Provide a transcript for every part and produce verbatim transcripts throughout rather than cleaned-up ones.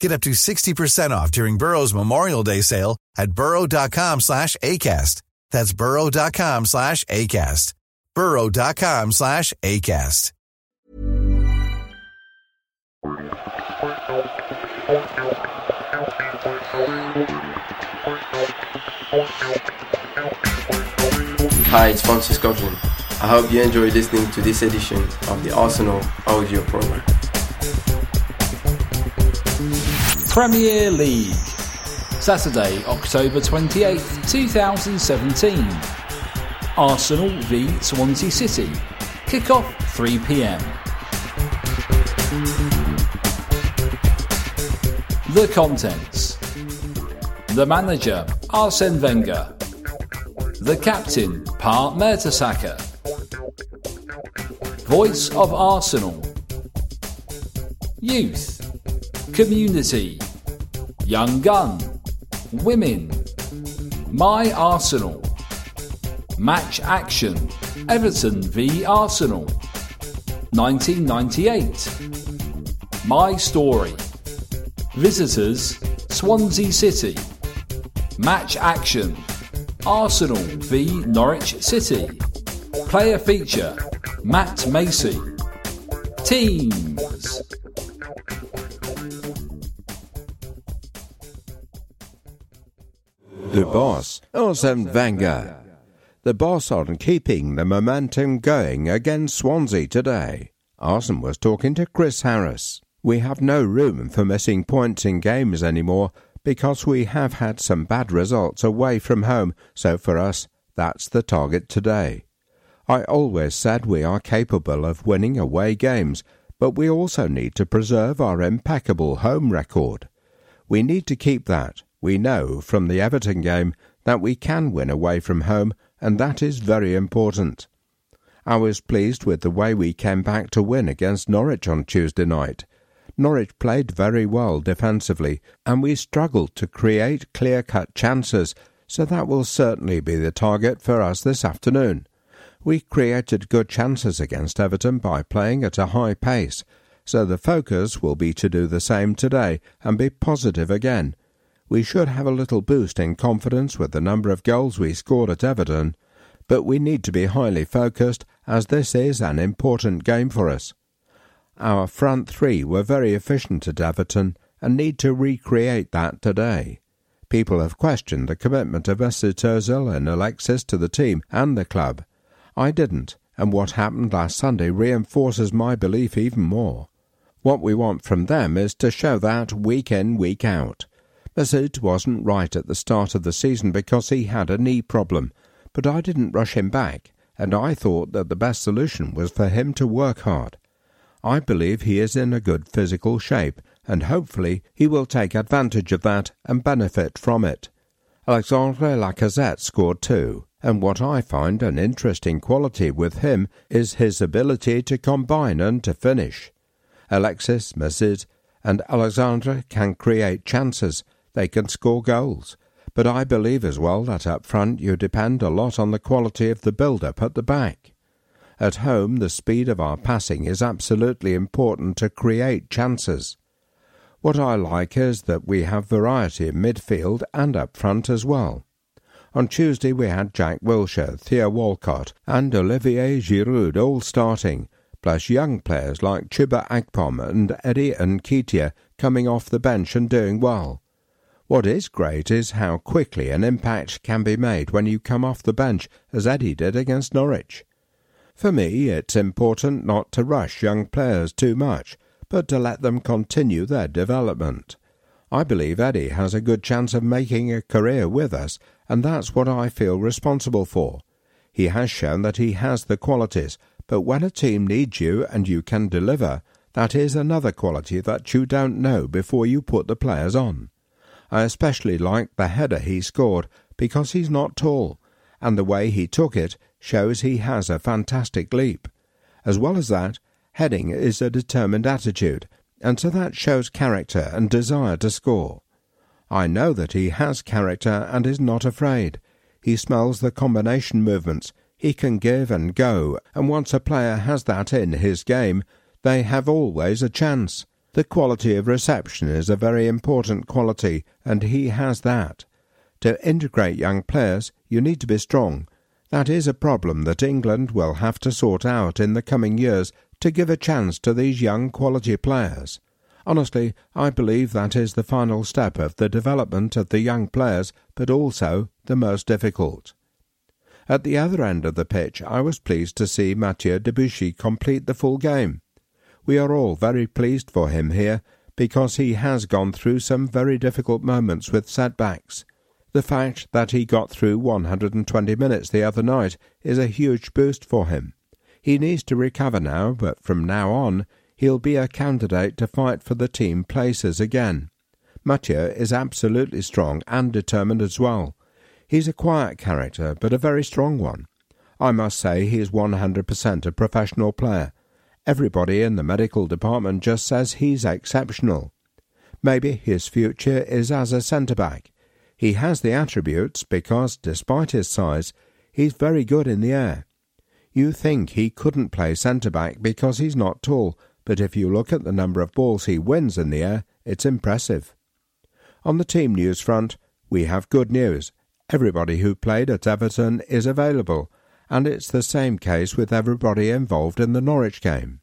Get up to sixty percent off during Burrow's Memorial Day sale at burrow.com slash ACAST. That's burrow.com slash ACAST. burrow.com slash ACAST. Hi, it's Francis Coughlin. I hope you enjoy listening to this edition of the Arsenal audio program. Premier League, Saturday, October twenty-eighth, twenty seventeen. Arsenal v Swansea City, kick-off three p.m. The contents. The manager, Arsene Wenger. The captain, Per Mertesacker. Voice of Arsenal. Youth. Community, Young Gun, Women, My Arsenal, Match Action, Everton v Arsenal, nineteen ninety-eight, My Story, Visitors, Swansea City, Match Action, Arsenal v Norwich City, Player Feature, Matt Macey, Teams. The boss, Arsene Wenger. The boss on keeping the momentum going against Swansea today. Arsene was talking to Chris Harris. We have no room for missing points in games anymore because we have had some bad results away from home, so for us, that's the target today. I always said we are capable of winning away games, but we also need to preserve our impeccable home record. We need to keep that. We know from the Everton game that we can win away from home, and that is very important. I was pleased with the way we came back to win against Norwich on Tuesday night. Norwich played very well defensively, and we struggled to create clear-cut chances, so that will certainly be the target for us this afternoon. We created good chances against Everton by playing at a high pace, so the focus will be to do the same today and be positive again. We should have a little boost in confidence with the number of goals we scored at Everton, but we need to be highly focused as this is an important game for us. Our front three were very efficient at Everton and need to recreate that today. People have questioned the commitment of Mesut Özil and Alexis to the team and the club. I didn't, and what happened last Sunday reinforces my belief even more. What we want from them is to show that week in, week out. Mesut wasn't right at the start of the season because he had a knee problem, but I didn't rush him back, and I thought that the best solution was for him to work hard. I believe he is in a good physical shape, and hopefully he will take advantage of that and benefit from it. Alexandre Lacazette scored two, and what I find an interesting quality with him is his ability to combine and to finish. Alexis, Mesut, and Alexandre can create chances. They can score goals, but I believe as well that up front you depend a lot on the quality of the build-up at the back. At home, the speed of our passing is absolutely important to create chances. What I like is that we have variety in midfield and up front as well. On Tuesday we had Jack Wilshere, Theo Walcott and Olivier Giroud all starting, plus young players like Chuba Akpom and Eddie Nketiah coming off the bench and doing well. What is great is how quickly an impact can be made when you come off the bench, as Eddie did against Norwich. For me, it's important not to rush young players too much, but to let them continue their development. I believe Eddie has a good chance of making a career with us, and that's what I feel responsible for. He has shown that he has the qualities, but when a team needs you and you can deliver, that is another quality that you don't know before you put the players on. I especially like the header he scored because he's not tall, and the way he took it shows he has a fantastic leap. As well as that, heading is a determined attitude, and so that shows character and desire to score. I know that he has character and is not afraid. He smells the combination movements. He can give and go, and once a player has that in his game, they have always a chance. The quality of reception is a very important quality, and he has that. To integrate young players, you need to be strong. That is a problem that England will have to sort out in the coming years to give a chance to these young quality players. Honestly, I believe that is the final step of the development of the young players, but also the most difficult. At the other end of the pitch, I was pleased to see Mathieu Debuchy complete the full game. We are all very pleased for him here, because he has gone through some very difficult moments with setbacks. The fact that he got through one hundred twenty minutes the other night is a huge boost for him. He needs to recover now, but from now on, he'll be a candidate to fight for the team places again. Mathieu is absolutely strong and determined as well. He's a quiet character, but a very strong one. I must say he is one hundred percent a professional player. Everybody in the medical department just says he's exceptional. Maybe his future is as a centre-back. He has the attributes because, despite his size, he's very good in the air. You think he couldn't play centre-back because he's not tall, but if you look at the number of balls he wins in the air, it's impressive. On the team news front, we have good news. Everybody who played at Everton is available, and it's the same case with everybody involved in the Norwich game.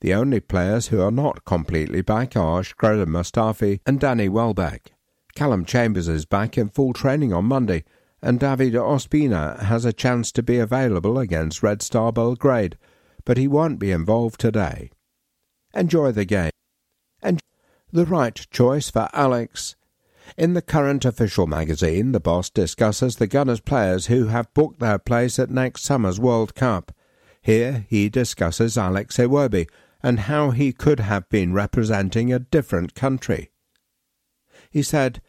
The only players who are not completely back are Shkodran Mustafi and Danny Welbeck. Callum Chambers is back in full training on Monday, and David Ospina has a chance to be available against Red Star Belgrade, but he won't be involved today. Enjoy the game. And the right choice for Alex. In the current official magazine, The Boss discusses the Gunners players who have booked their place at next summer's World Cup. Here he discusses Alex Iwobi and how he could have been representing a different country. He said,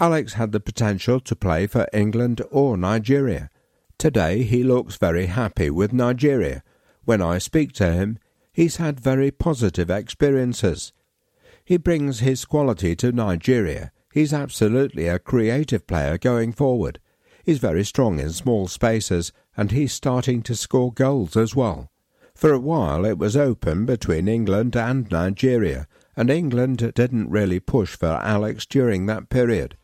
Alex had the potential to play for England or Nigeria. Today he looks very happy with Nigeria. When I speak to him, he's had very positive experiences. He brings his quality to Nigeria. He's absolutely a creative player going forward. He's very strong in small spaces, and he's starting to score goals as well. For a while it was open between England and Nigeria, and England didn't really push for Alex during that period.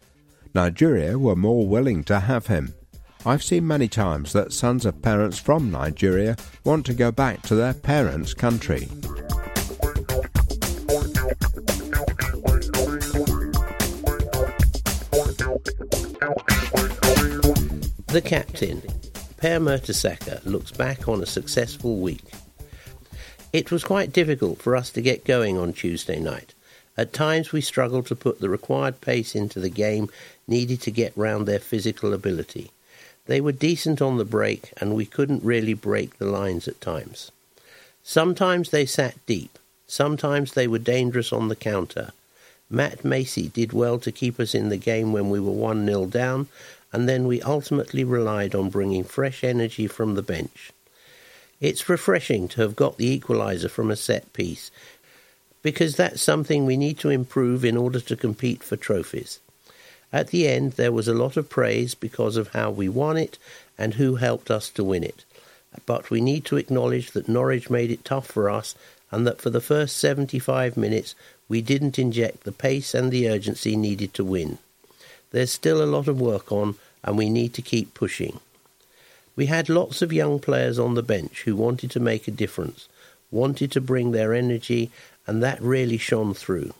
Nigeria were more willing to have him. I've seen many times that sons of parents from Nigeria want to go back to their parents' country. The captain, Per Mertesacker, looks back on a successful week. It was quite difficult for us to get going on Tuesday night. At times we struggled to put the required pace into the game needed to get round their physical ability. They were decent on the break, and we couldn't really break the lines at times. Sometimes they sat deep. Sometimes they were dangerous on the counter. Matt Macey did well to keep us in the game when we were one nil down, and then we ultimately relied on bringing fresh energy from the bench. It's refreshing to have got the equaliser from a set piece, because that's something we need to improve in order to compete for trophies. At the end, there was a lot of praise because of how we won it and who helped us to win it. But we need to acknowledge that Norwich made it tough for us, and that for the first seventy-five minutes we didn't inject the pace and the urgency needed to win. There's still a lot of work on, and we need to keep pushing. We had lots of young players on the bench who wanted to make a difference, wanted to bring their energy, and that really shone through.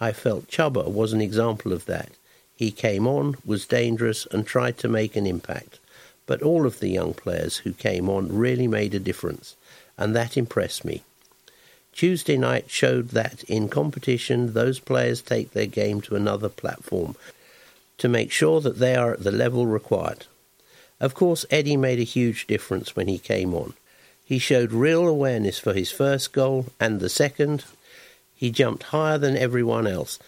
I felt Chuba was an example of that. He came on, was dangerous, and tried to make an impact. but all of the young players who came on really made a difference, and that impressed me. Tuesday night showed that in competition, those players take their game to another platform to make sure that they are at the level required. Of course, Eddie made a huge difference when he came on. He showed real awareness for his first goal and the second. He jumped higher than everyone else,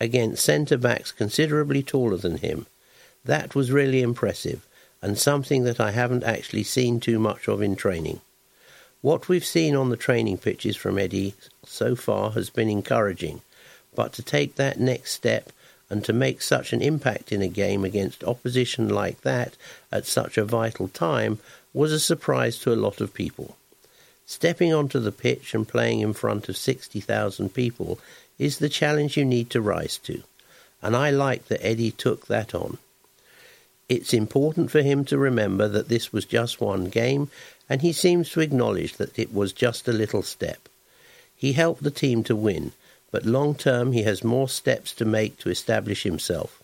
against centre-backs considerably taller than him. That was really impressive, and something that I haven't actually seen too much of in training. What we've seen on the training pitches from Eddie so far has been encouraging, but to take that next step and to make such an impact in a game against opposition like that at such a vital time was a surprise to a lot of people. Stepping onto the pitch and playing in front of sixty thousand people is the challenge you need to rise to, and I like that Eddie took that on. It's important for him to remember that this was just one game, and he seems to acknowledge that it was just a little step. He helped the team to win, but long term he has more steps to make to establish himself.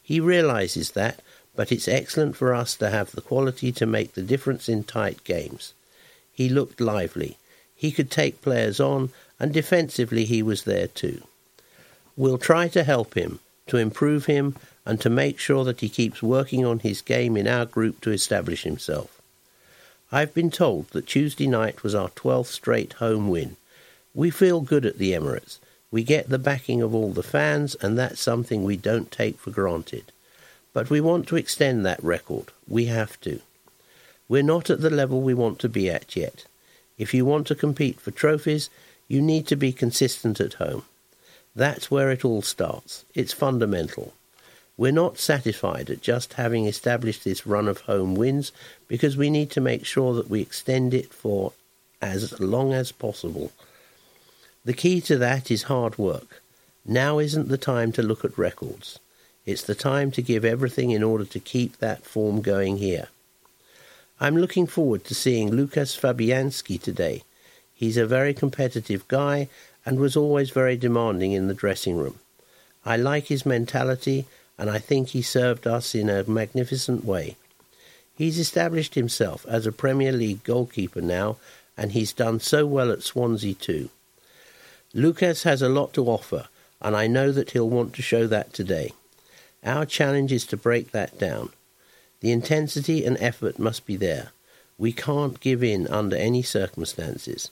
He realises that, but it's excellent for us to have the quality to make the difference in tight games. He looked lively. He could take players on, and defensively he was there too. We'll try to help him, to improve him, and to make sure that he keeps working on his game in our group to establish himself. I've been told that Tuesday night was our twelfth straight home win. We feel good at the Emirates. We get the backing of all the fans, and that's something we don't take for granted. But we want to extend that record. We have to. We're not at the level we want to be at yet. If you want to compete for trophies, you need to be consistent at home. That's where it all starts. It's fundamental. We're not satisfied at just having established this run of home wins, because we need to make sure that we extend it for as long as possible. The key to that is hard work. Now isn't the time to look at records. It's the time to give everything in order to keep that form going here. I'm looking forward to seeing Lukas Fabianski today. He's a very competitive guy and was always very demanding in the dressing room. I like his mentality, and I think he served us in a magnificent way. He's established himself as a Premier League goalkeeper now, and he's done so well at Swansea too. Lukas has a lot to offer, and I know that he'll want to show that today. Our challenge is to break that down. The intensity and effort must be there. We can't give in under any circumstances.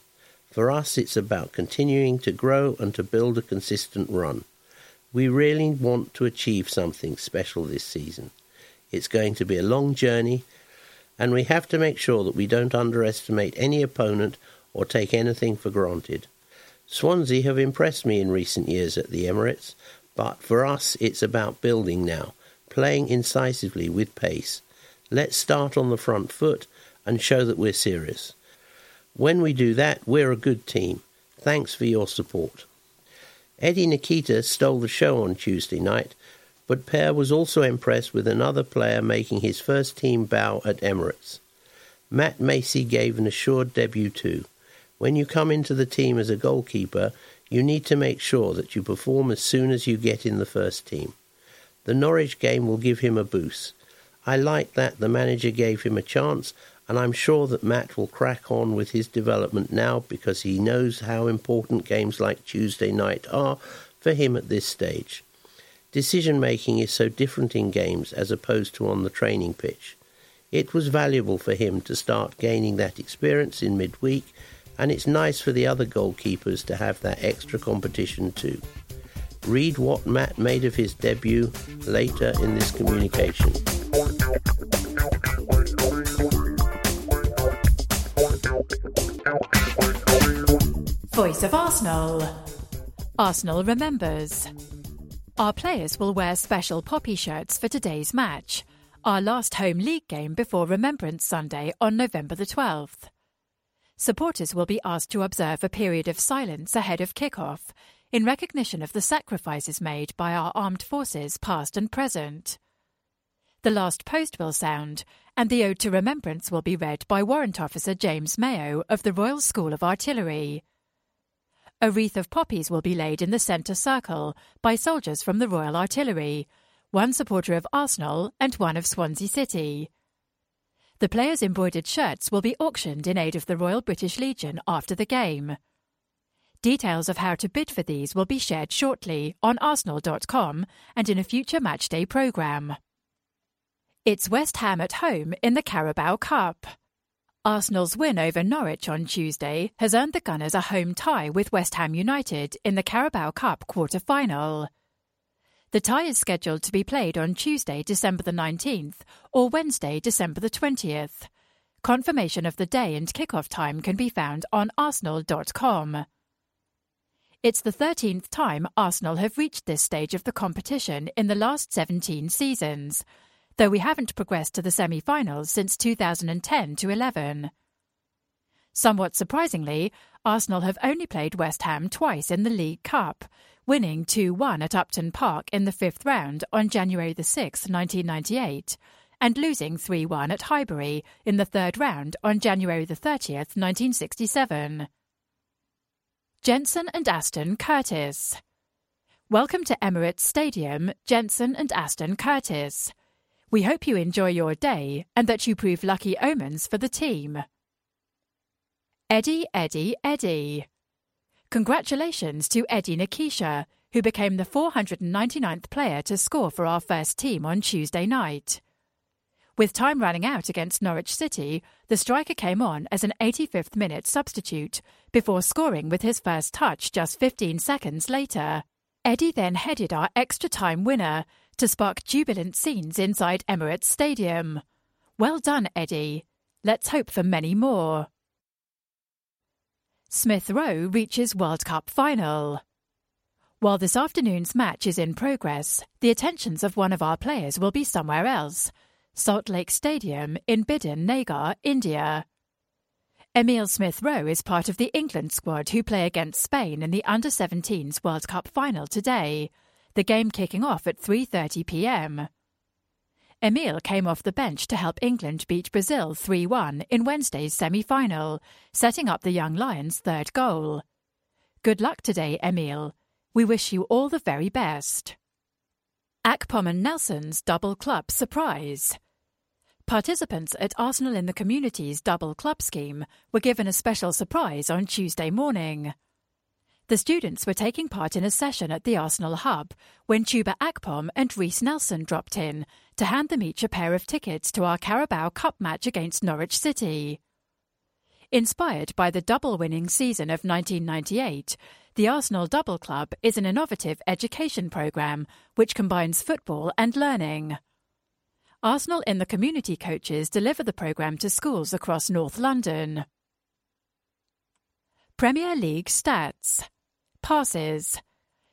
For us, it's about continuing to grow and to build a consistent run. We really want to achieve something special this season. It's going to be a long journey, and we have to make sure that we don't underestimate any opponent or take anything for granted. Swansea have impressed me in recent years at the Emirates, but for us it's about building now, playing incisively with pace. Let's start on the front foot and show that we're serious. When we do that, we're a good team. Thanks for your support. Eddie Nketiah stole the show on Tuesday night, but Per was also impressed with another player making his first team bow at Emirates. Matt Macey gave an assured debut too. When you come into the team as a goalkeeper, you need to make sure that you perform as soon as you get in the first team. The Norwich game will give him a boost. I like that the manager gave him a chance, and I'm sure that Matt will crack on with his development now, because he knows how important games like Tuesday night are for him at this stage. Decision-making is so different in games as opposed to on the training pitch. It was valuable for him to start gaining that experience in midweek, and it's nice for the other goalkeepers to have that extra competition too. Read what Matt made of his debut later in this communication. Voice of Arsenal. Arsenal remembers. Our players will wear special poppy shirts for today's match, our last home league game before Remembrance Sunday on November the twelfth. Supporters will be asked to observe a period of silence ahead of kick-off in recognition of the sacrifices made by our armed forces past and present. The last post will sound, and the Ode to Remembrance will be read by Warrant Officer James Mayo of the Royal School of Artillery. A wreath of poppies will be laid in the centre circle by soldiers from the Royal Artillery, one supporter of Arsenal and one of Swansea City. The players' embroidered shirts will be auctioned in aid of the Royal British Legion after the game. Details of how to bid for these will be shared shortly on arsenal dot com and in a future matchday programme. It's West Ham at home in the Carabao Cup. Arsenal's win over Norwich on Tuesday has earned the Gunners a home tie with West Ham United in the Carabao Cup quarter-final. The tie is scheduled to be played on Tuesday, December the nineteenth, or Wednesday, December the twentieth. Confirmation of the day and kick-off time can be found on arsenal dot com. It's the thirteenth time Arsenal have reached this stage of the competition in the last seventeen seasons, though we haven't progressed to the semi-finals since two thousand ten to eleven. Somewhat surprisingly, Arsenal have only played West Ham twice in the League Cup, winning two one at Upton Park in the fifth round on January the sixth, nineteen ninety-eight, and losing three one at Highbury in the third round on January the thirtieth, nineteen sixty-seven. Jensen and Aston Curtis. Welcome to Emirates Stadium, Jensen and Aston Curtis. We hope you enjoy your day and that you prove lucky omens for the team. Eddie, Eddie, Eddie. Congratulations to Eddie Nketiah, who became the four hundred ninety-ninth player to score for our first team on Tuesday night. With time running out against Norwich City, the striker came on as an eighty-fifth minute substitute before scoring with his first touch just fifteen seconds later. Eddie then headed our extra-time winner to spark jubilant scenes inside Emirates Stadium. Well done, Eddie. Let's hope for many more. Smith Rowe reaches World Cup final. While this afternoon's match is in progress, the attentions of one of our players will be somewhere else, Salt Lake Stadium in Bidhan Nagar, India. Emile Smith Rowe is part of the England squad who play against Spain in the under seventeens World Cup final today, the game kicking off at three thirty p m. Emile came off the bench to help England beat Brazil three one in Wednesday's semi-final, setting up the young Lions' third goal. Good luck today, Emile. We wish you all the very best. Akpom and Nelson's double club surprise. Participants at Arsenal in the Community's double club scheme were given a special surprise on Tuesday morning. The students were taking part in a session at the Arsenal Hub when Chuba Akpom and Reiss Nelson dropped in to hand them each a pair of tickets to our Carabao Cup match against Norwich City. Inspired by the double-winning season of nineteen ninety-eight, the Arsenal Double Club is an innovative education programme which combines football and learning. Arsenal in the Community coaches deliver the programme to schools across North London. Premier League stats. Passes: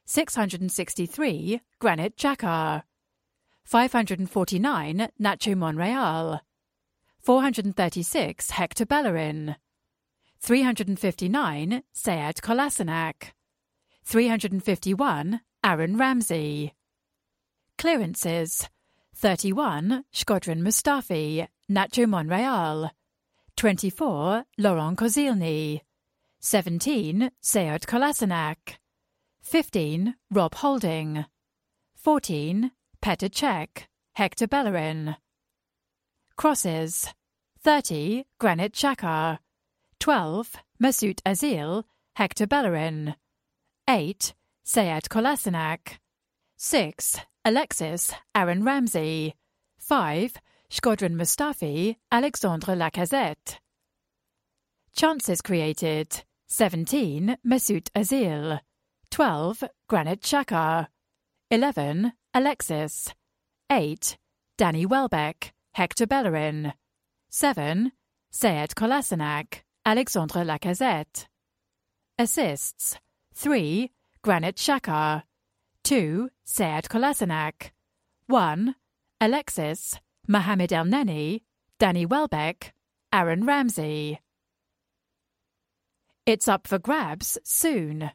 six hundred sixty-three, Granit Xhaka; five hundred forty-nine, Nacho Monreal; four hundred thirty-six, Hector Bellerin; three hundred fifty-nine, Sead Kolasinac; three hundred fifty-one, Aaron Ramsey. Clearances: thirty-one, Shkodran Mustafi, Nacho Monreal; twenty-four, Laurent Koscielny; seventeen, Sead Kolasinac; fifteen, Rob Holding; fourteen, Petr Cech, Hector Bellerin. Crosses: thirty, Granit Xhaka; twelve, Mesut Özil, Hector Bellerin; eight, Sead Kolasinac; six, Alexis, Aaron Ramsey; five, Shkodran Mustafi, Alexandre Lacazette. Chances created: seventeen, Mesut Özil; twelve, Granit Xhaka; eleven, Alexis; eight, Danny Welbeck, Hector Bellerin; seven, Sead Kolasinac, Alexandre Lacazette. Assists: three, Granit Xhaka; two, Sead Kolasinac; one, Alexis, Mohamed Elneny, Danny Welbeck, Aaron Ramsey. It's up for grabs soon.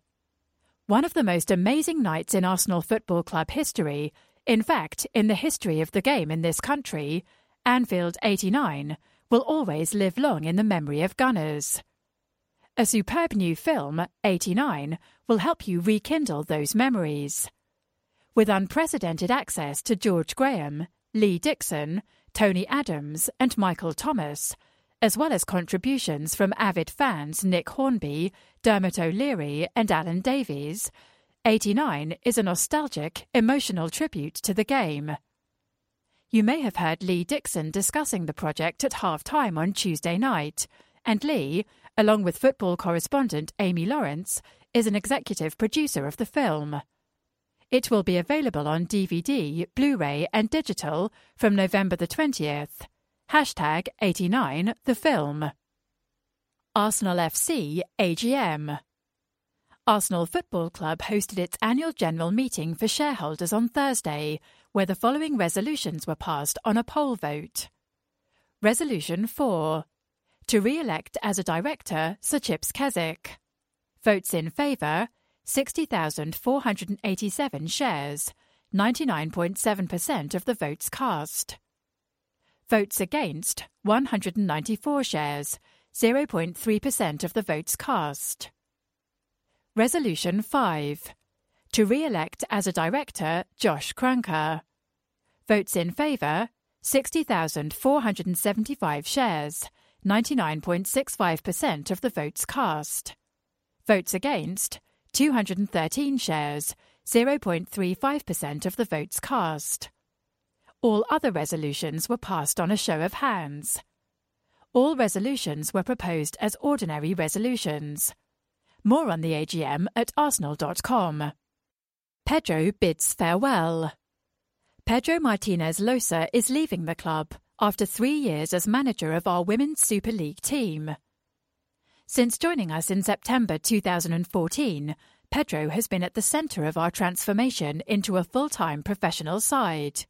One of the most amazing nights in Arsenal Football Club history, in fact, in the history of the game in this country, Anfield eighty-nine, will always live long in the memory of Gunners. A superb new film, eighty-nine, will help you rekindle those memories. With unprecedented access to George Graham, Lee Dixon, Tony Adams and Michael Thomas, as well as contributions from avid fans Nick Hornby, Dermot O'Leary and Alan Davies, eighty-nine is a nostalgic, emotional tribute to the game. You may have heard Lee Dixon discussing the project at half-time on Tuesday night, and Lee, along with football correspondent Amy Lawrence, is an executive producer of the film. It will be available on D V D, Blu-ray and digital from November the twentieth. Hashtag eighty-nine, the film. Arsenal F C A G M. Arsenal Football Club hosted its annual general meeting for shareholders on Thursday, where the following resolutions were passed on a poll vote. Resolution four. To re-elect as a director Sir Chips Keswick. Votes in favour, sixty thousand four hundred eighty-seven shares, ninety-nine point seven percent of the votes cast. Votes against, one hundred ninety-four shares, zero point three percent of the votes cast. Resolution five. To re-elect as a director Josh Kranker. Votes in favour, sixty thousand four hundred seventy-five shares, ninety-nine point six five percent of the votes cast. Votes against, two hundred thirteen shares, zero point three five percent of the votes cast. All other resolutions were passed on a show of hands. All resolutions were proposed as ordinary resolutions. More on the A G M at arsenal dot com. Pedro bids farewell. Pedro Martinez-Losa is leaving the club after three years as manager of our Women's Super League team. Since joining us in September two thousand fourteen, Pedro has been at the centre of our transformation into a full-time professional side.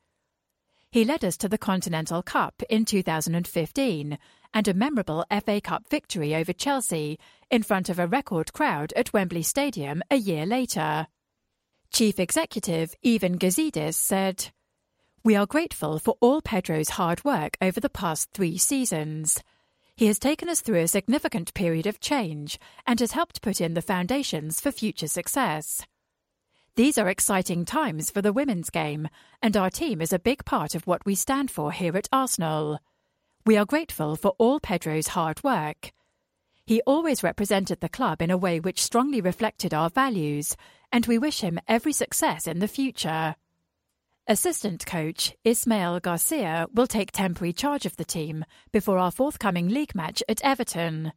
He led us to the Continental Cup in two thousand fifteen and a memorable F A Cup victory over Chelsea in front of a record crowd at Wembley Stadium a year later. Chief Executive Ivan Gazidis said, "We are grateful for all Pedro's hard work over the past three seasons. He has taken us through a significant period of change and has helped put in the foundations for future success. These are exciting times for the women's game, and our team is a big part of what we stand for here at Arsenal. We are grateful for all Pedro's hard work. He always represented the club in a way which strongly reflected our values, and we wish him every success in the future." Assistant coach Ismael Garcia will take temporary charge of the team before our forthcoming league match at Everton.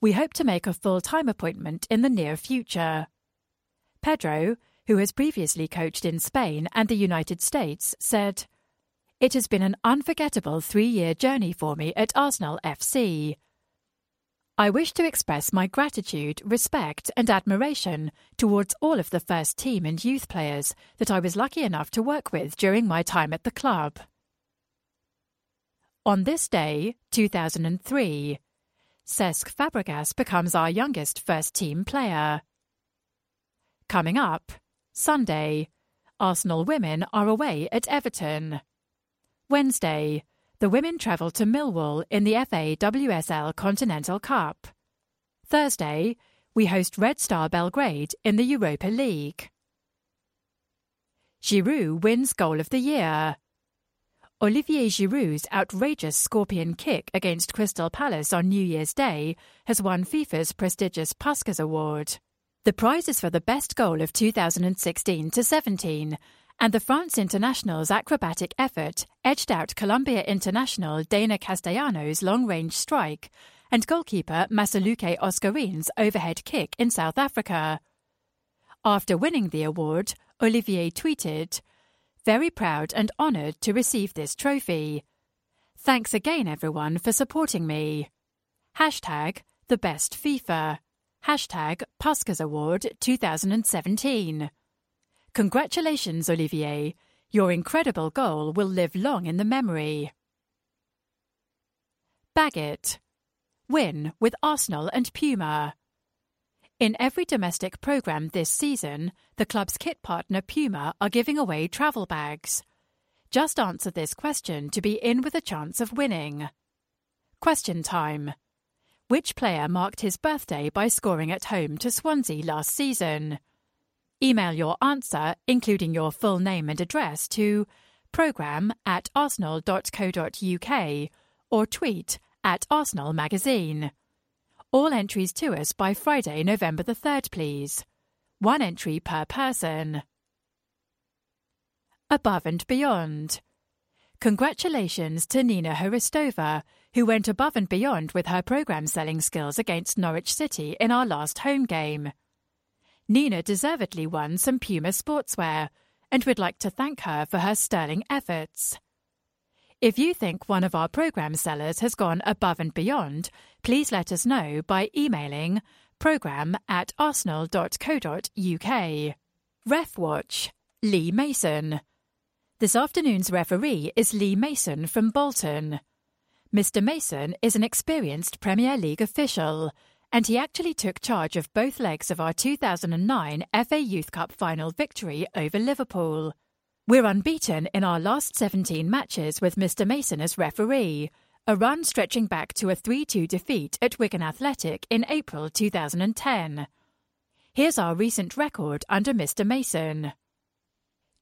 "We hope to make a full-time appointment in the near future." Pedro, who has previously coached in Spain and the United States, said, "It has been an unforgettable three-year journey for me at Arsenal F C. I wish to express my gratitude, respect and admiration towards all of the first team and youth players that I was lucky enough to work with during my time at the club." On this day, two thousand three, Cesc Fabregas becomes our youngest first-team player. Coming up, Sunday, Arsenal women are away at Everton. Wednesday, the women travel to Millwall in the F A W S L Continental Cup. Thursday, we host Red Star Belgrade in the Europa League. Giroud wins Goal of the Year. Olivier Giroud's outrageous scorpion kick against Crystal Palace on New Year's Day has won FIFA's prestigious Puskas Award. The prize is for the best goal of two thousand sixteen to seventeen, and the France international's acrobatic effort edged out Colombia international Dana Castellano's long-range strike and goalkeeper Masaluke Oscarin's overhead kick in South Africa. After winning the award, Olivier tweeted, "Very proud and honoured to receive this trophy. Thanks again everyone for supporting me. Hashtag the best FIFA. Hashtag Puskas Award two thousand seventeen. Congratulations, Olivier. Your incredible goal will live long in the memory." Bag it. Win with Arsenal and Puma. In every domestic programme this season, the club's kit partner Puma are giving away travel bags. Just answer this question to be in with a chance of winning. Question time. Which player marked his birthday by scoring at home to Swansea last season? Email your answer, including your full name and address, to programme at arsenal dot co dot U K or tweet at Arsenal Magazine. All entries to us by Friday, November the third, please. One entry per person. Above and beyond. Congratulations to Nina Horistova, who went above and beyond with her programme-selling skills against Norwich City in our last home game. Nina deservedly won some Puma sportswear, and we'd like to thank her for her sterling efforts. If you think one of our programme sellers has gone above and beyond, please let us know by emailing programme at arsenal dot co dot U K. Ref Watch, Lee Mason. This afternoon's referee is Lee Mason from Bolton. Mister Mason is an experienced Premier League official, and he actually took charge of both legs of our two thousand nine F A Youth Cup final victory over Liverpool. We're unbeaten in our last seventeen matches with Mister Mason as referee, a run stretching back to a three two defeat at Wigan Athletic in April two thousand ten. Here's our recent record under Mister Mason.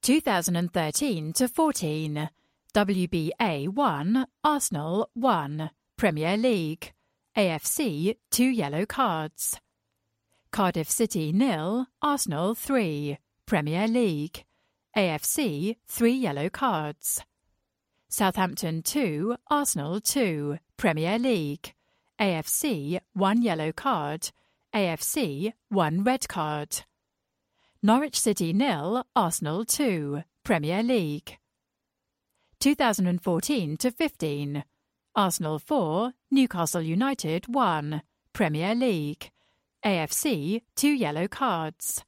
twenty thirteen to fourteen, W B A one, Arsenal one, Premier League, A F C two yellow cards. Cardiff City nil, Arsenal three, Premier League, A F C three yellow cards. Southampton two, Arsenal two, Premier League, A F C one yellow card, A F C one red card. Norwich City nil, Arsenal two, Premier League. twenty fourteen to fifteen, Arsenal four, Newcastle United one, Premier League, A F C two yellow cards.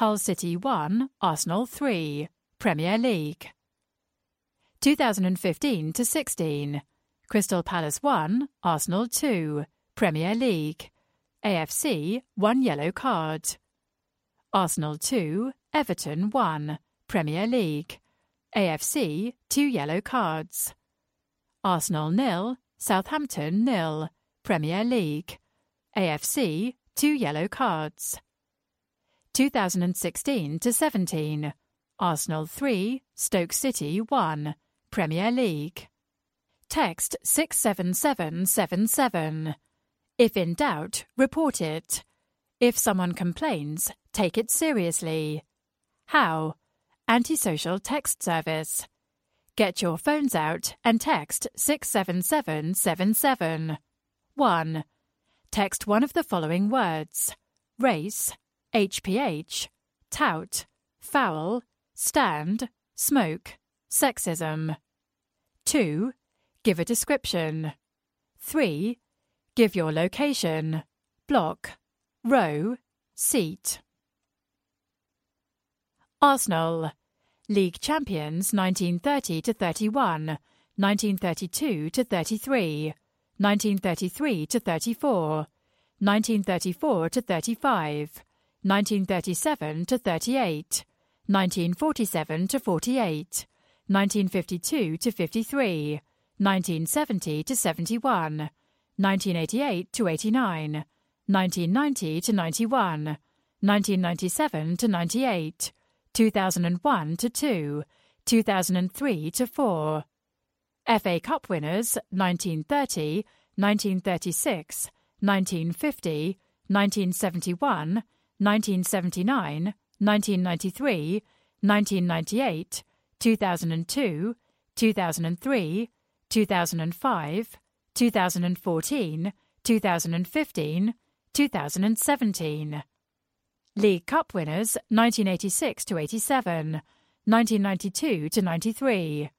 Hull City one, Arsenal three, Premier League. twenty fifteen to sixteen, Crystal Palace one, Arsenal two, Premier League, A F C one yellow card. Arsenal two, Everton one, Premier League, A F C two yellow cards. Arsenal nil, Southampton nil, Premier League, A F C two yellow cards. twenty sixteen to seventeen, Arsenal three, Stoke City one, Premier League. Text six seven seven seven seven. If in doubt, report it. If someone complains, take it seriously. How? Antisocial text service. Get your phones out and text six seven seven seven seven. one. Text one of the following words: race, H P H, tout, foul, stand, smoke, sexism. two. Give a description. three. Give your location, block, row, seat. Arsenal, league champions nineteen thirty to thirty-one, nineteen thirty-two to thirty-three, nineteen thirty-three to thirty-four, nineteen thirty-four to thirty-five, nineteen thirty-seven to thirty-eight, nineteen forty-seven to forty-eight, nineteen fifty-two to fifty-three, nineteen seventy to seventy-one, nineteen eighty-eight to eighty-nine, nineteen ninety to ninety-one, nineteen ninety-seven to ninety-eight, two thousand one to two, two thousand three to four. F A Cup winners nineteen thirty, nineteen thirty-six, nineteen fifty, nineteen seventy-one, nineteen seventy-nine, nineteen ninety-three, nineteen ninety-eight, two thousand two, two thousand three, two thousand five, two thousand fourteen, two thousand fifteen, two thousand seventeen. League Cup winners nineteen eighty-six to eighty-seven, nineteen ninety-two to ninety-three.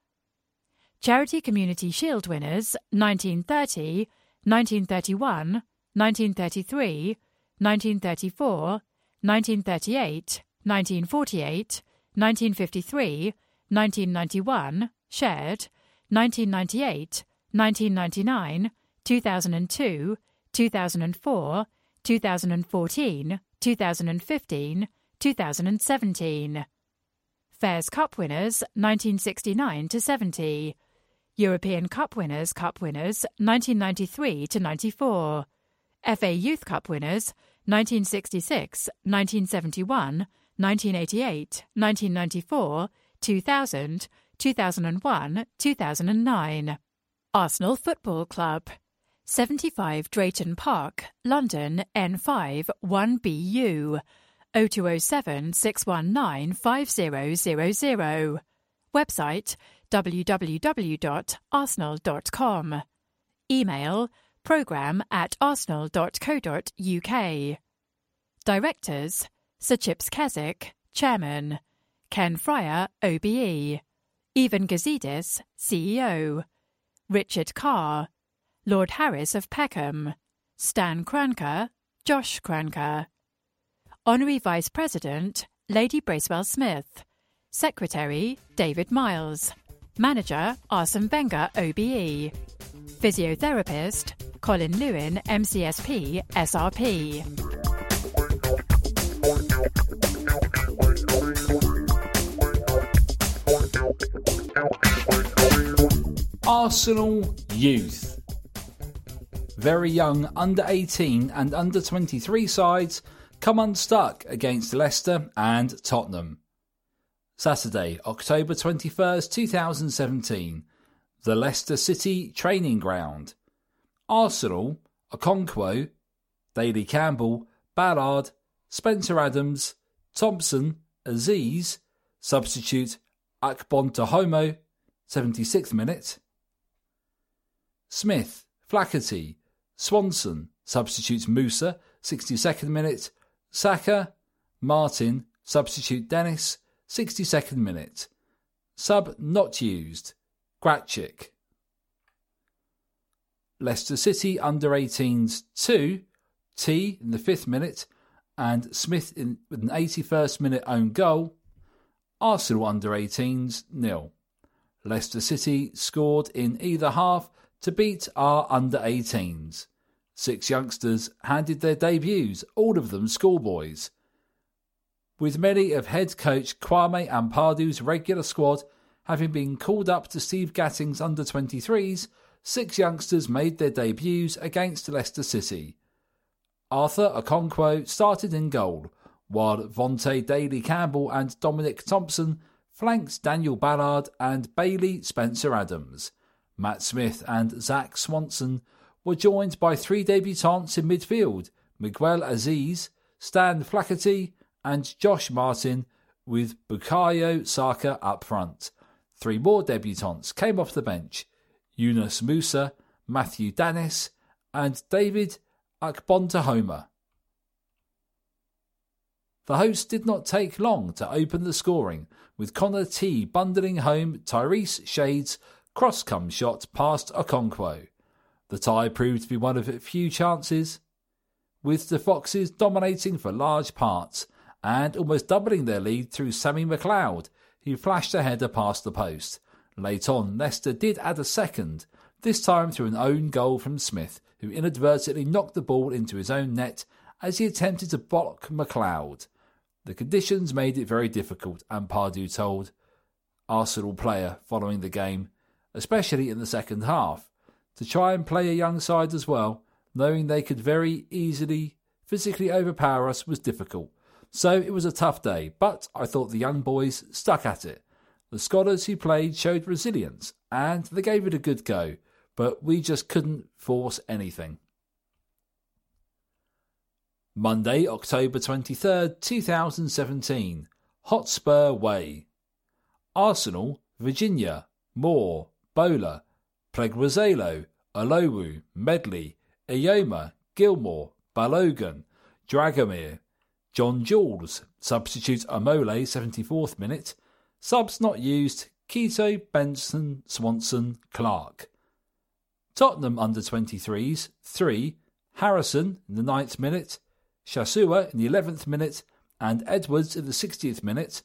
Charity Community Shield winners nineteen thirty, nineteen thirty-one, nineteen thirty-three, nineteen thirty-four, nineteen thirty-eight, nineteen forty-eight, nineteen fifty-three, nineteen ninety-one, shared, nineteen ninety-eight, nineteen ninety-nine, two thousand two, two thousand four, two thousand fourteen, two thousand fifteen, two thousand seventeen. Fairs Cup winners nineteen sixty-nine to seventy. European Cup winners Cup winners nineteen ninety-three to ninety-four. F A Youth Cup winners nineteen sixty-six, nineteen seventy-one, nineteen eighty-eight, nineteen ninety-four, two thousand, two thousand one to two thousand nine. Arsenal Football Club, seventy-five Drayton Park, London, N five one B U, zero two zero seven six one nine five zero zero zero. Website w w w dot arsenal dot com. Email programme at arsenal dot co dot uk. Directors: Sir Chips Keswick, Chairman; Ken Fryer, O B E; Evan Gazidis, C E O; Richard Carr; Lord Harris of Peckham; Stan Cranker, Josh Cranker; Honorary Vice President, Lady Bracewell-Smith; Secretary, David Miles; Manager, Arsene Wenger, O B E; Physiotherapist, Colin Lewin, M C S P, S R P. Arsenal Youth. Very young under eighteen and under twenty-three sides come unstuck against Leicester and Tottenham. Saturday, October twenty-first, two thousand seventeen. The Leicester City Training Ground. Arsenal, Okonkwo, Daley Campbell, Ballard, Spencer Adams, Thompson, Aziz, substitute Akbontohomo, seventy-sixth minute. Smith, Flaherty, Swanson, substitute Musa, sixty-second minute. Saka, Martin, substitute Dennis, sixty-second minute. Sub not used, Gratchik. Leicester City under eighteens two, T in the fifth minute and Smith in, with an eighty-first minute own goal. Arsenal under eighteens nil. Leicester City scored in either half to beat our under eighteens. Six youngsters handed their debuts, all of them schoolboys. With many of head coach Kwame Ampadu's regular squad having been called up to Steve Gatting's under twenty-threes, six youngsters made their debuts against Leicester City. Arthur Okonkwo started in goal, while Vontae Daley-Campbell and Dominic Thompson flanked Daniel Ballard and Bailey Spencer-Adams. Matt Smith and Zach Swanson were joined by three debutants in midfield, Miguel Aziz, Stan Flaherty and Josh Martin, with Bukayo Saka up front. Three more debutants came off the bench, Yunus Musa, Matthew Dennis and David Akbontohomo. The hosts did not take long to open the scoring, with Connor T bundling home Tyrese Shade's cross-come shot past Okonkwo. The tie proved to be one of a few chances, with the Foxes dominating for large parts, and almost doubling their lead through Sammy McLeod, who flashed a header past the post. Late on, Leicester did add a second, this time through an own goal from Smith, who inadvertently knocked the ball into his own net as he attempted to block McLeod. The conditions made it very difficult, Ampadu told Arsenal player following the game, especially in the second half, to try and play a young side as well, knowing they could very easily physically overpower us was difficult. So it was a tough day, but I thought the young boys stuck at it. The scholars who played showed resilience and they gave it a good go, but we just couldn't force anything. Monday, October twenty-third, two thousand seventeen. Hotspur Way. Arsenal, Virginia, Moore, Bowler, Pleguezuelo, Olowu, Medley, Ioma, Gilmour, Balogun, Dragomir, John Jules, substitute Omole, seventy-fourth minute. Subs not used, Keto, Benson, Swanson, Clark. Tottenham under twenty-threes, three, Harrison in the ninth minute, Shashoua in the eleventh minute and Edwards in the sixtieth minute.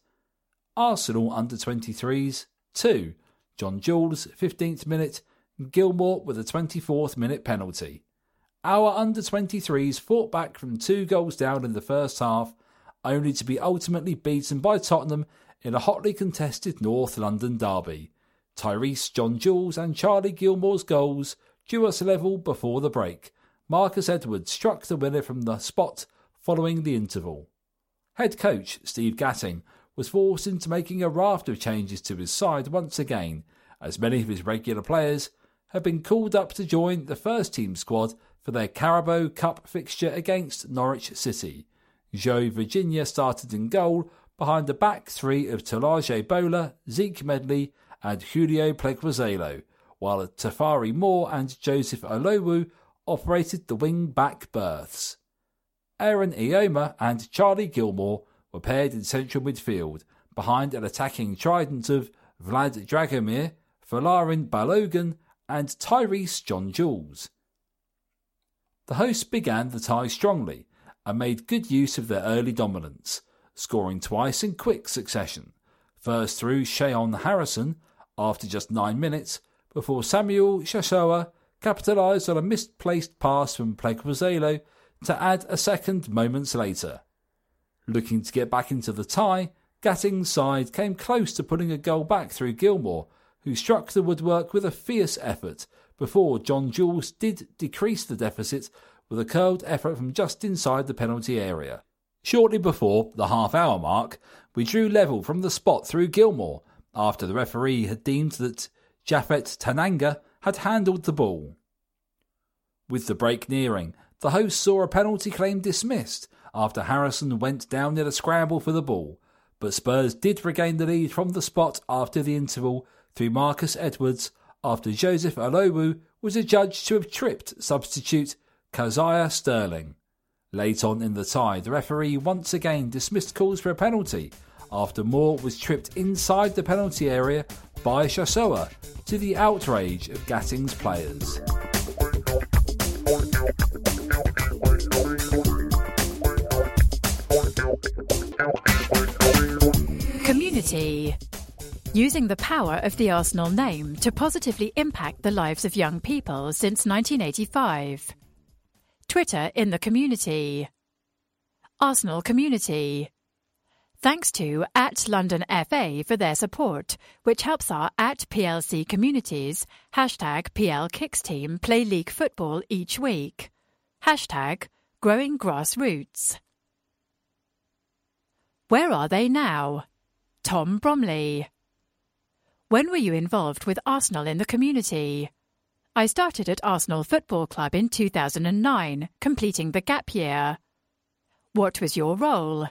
Arsenal under twenty-threes, two, John Jules, fifteenth minute, Gilmour with a twenty-fourth minute penalty. Our under twenty-threes fought back from two goals down in the first half, only to be ultimately beaten by Tottenham in a hotly contested North London derby. Tyrese John-Jules and Charlie Gilmour's goals drew us level before the break. Marcus Edwards struck the winner from the spot following the interval. Head coach Steve Gatting was forced into making a raft of changes to his side once again, as many of his regular players have been called up to join the first-team squad for their Carabao Cup fixture against Norwich City. João Virginha started in goal behind the back three of Talaje Bola, Zeke Medley and Julio Pleguezuelo, while Tafari Moore and Joseph Olowu operated the wing-back berths. Aaron Ioma and Charlie Gilmour were paired in central midfield, behind an attacking trident of Vlad Dragomir, Folarin Balogun and Tyrese John-Jules. The hosts began the tie strongly and made good use of their early dominance, scoring twice in quick succession, first through Cheyon Harrison after just nine minutes, before Samuel Shashoua capitalised on a misplaced pass from Pleguezuelo to add a second moments later. Looking to get back into the tie, Gatting's side came close to putting a goal back through Gilmour, who struck the woodwork with a fierce effort before John-Jules did decrease the deficit with a curled effort from just inside the penalty area. Shortly before the half-hour mark, we drew level from the spot through Gilmour after the referee had deemed that Japhet Tananga had handled the ball. With the break nearing, the hosts saw a penalty claim dismissed after Harrison went down in a scramble for the ball, but Spurs did regain the lead from the spot after the interval through Marcus Edwards after Joseph Olowu was adjudged to have tripped substitute Kaziah Sterling. Late on in the tie, the referee once again dismissed calls for a penalty after Moore was tripped inside the penalty area by Shashoua, to the outrage of Gatting's players. Community. Using the power of the Arsenal name to positively impact the lives of young people since nineteen eighty-five. Twitter in the community. Arsenal Community. Thanks to at London F A for their support, which helps our at P L C communities hashtag PLKicksTeam play league football each week. Hashtag Growing Grassroots. Where are they now? Tom Bromley. When were you involved with Arsenal in the community? I started at Arsenal Football Club in two thousand nine, completing the gap year. What was your role?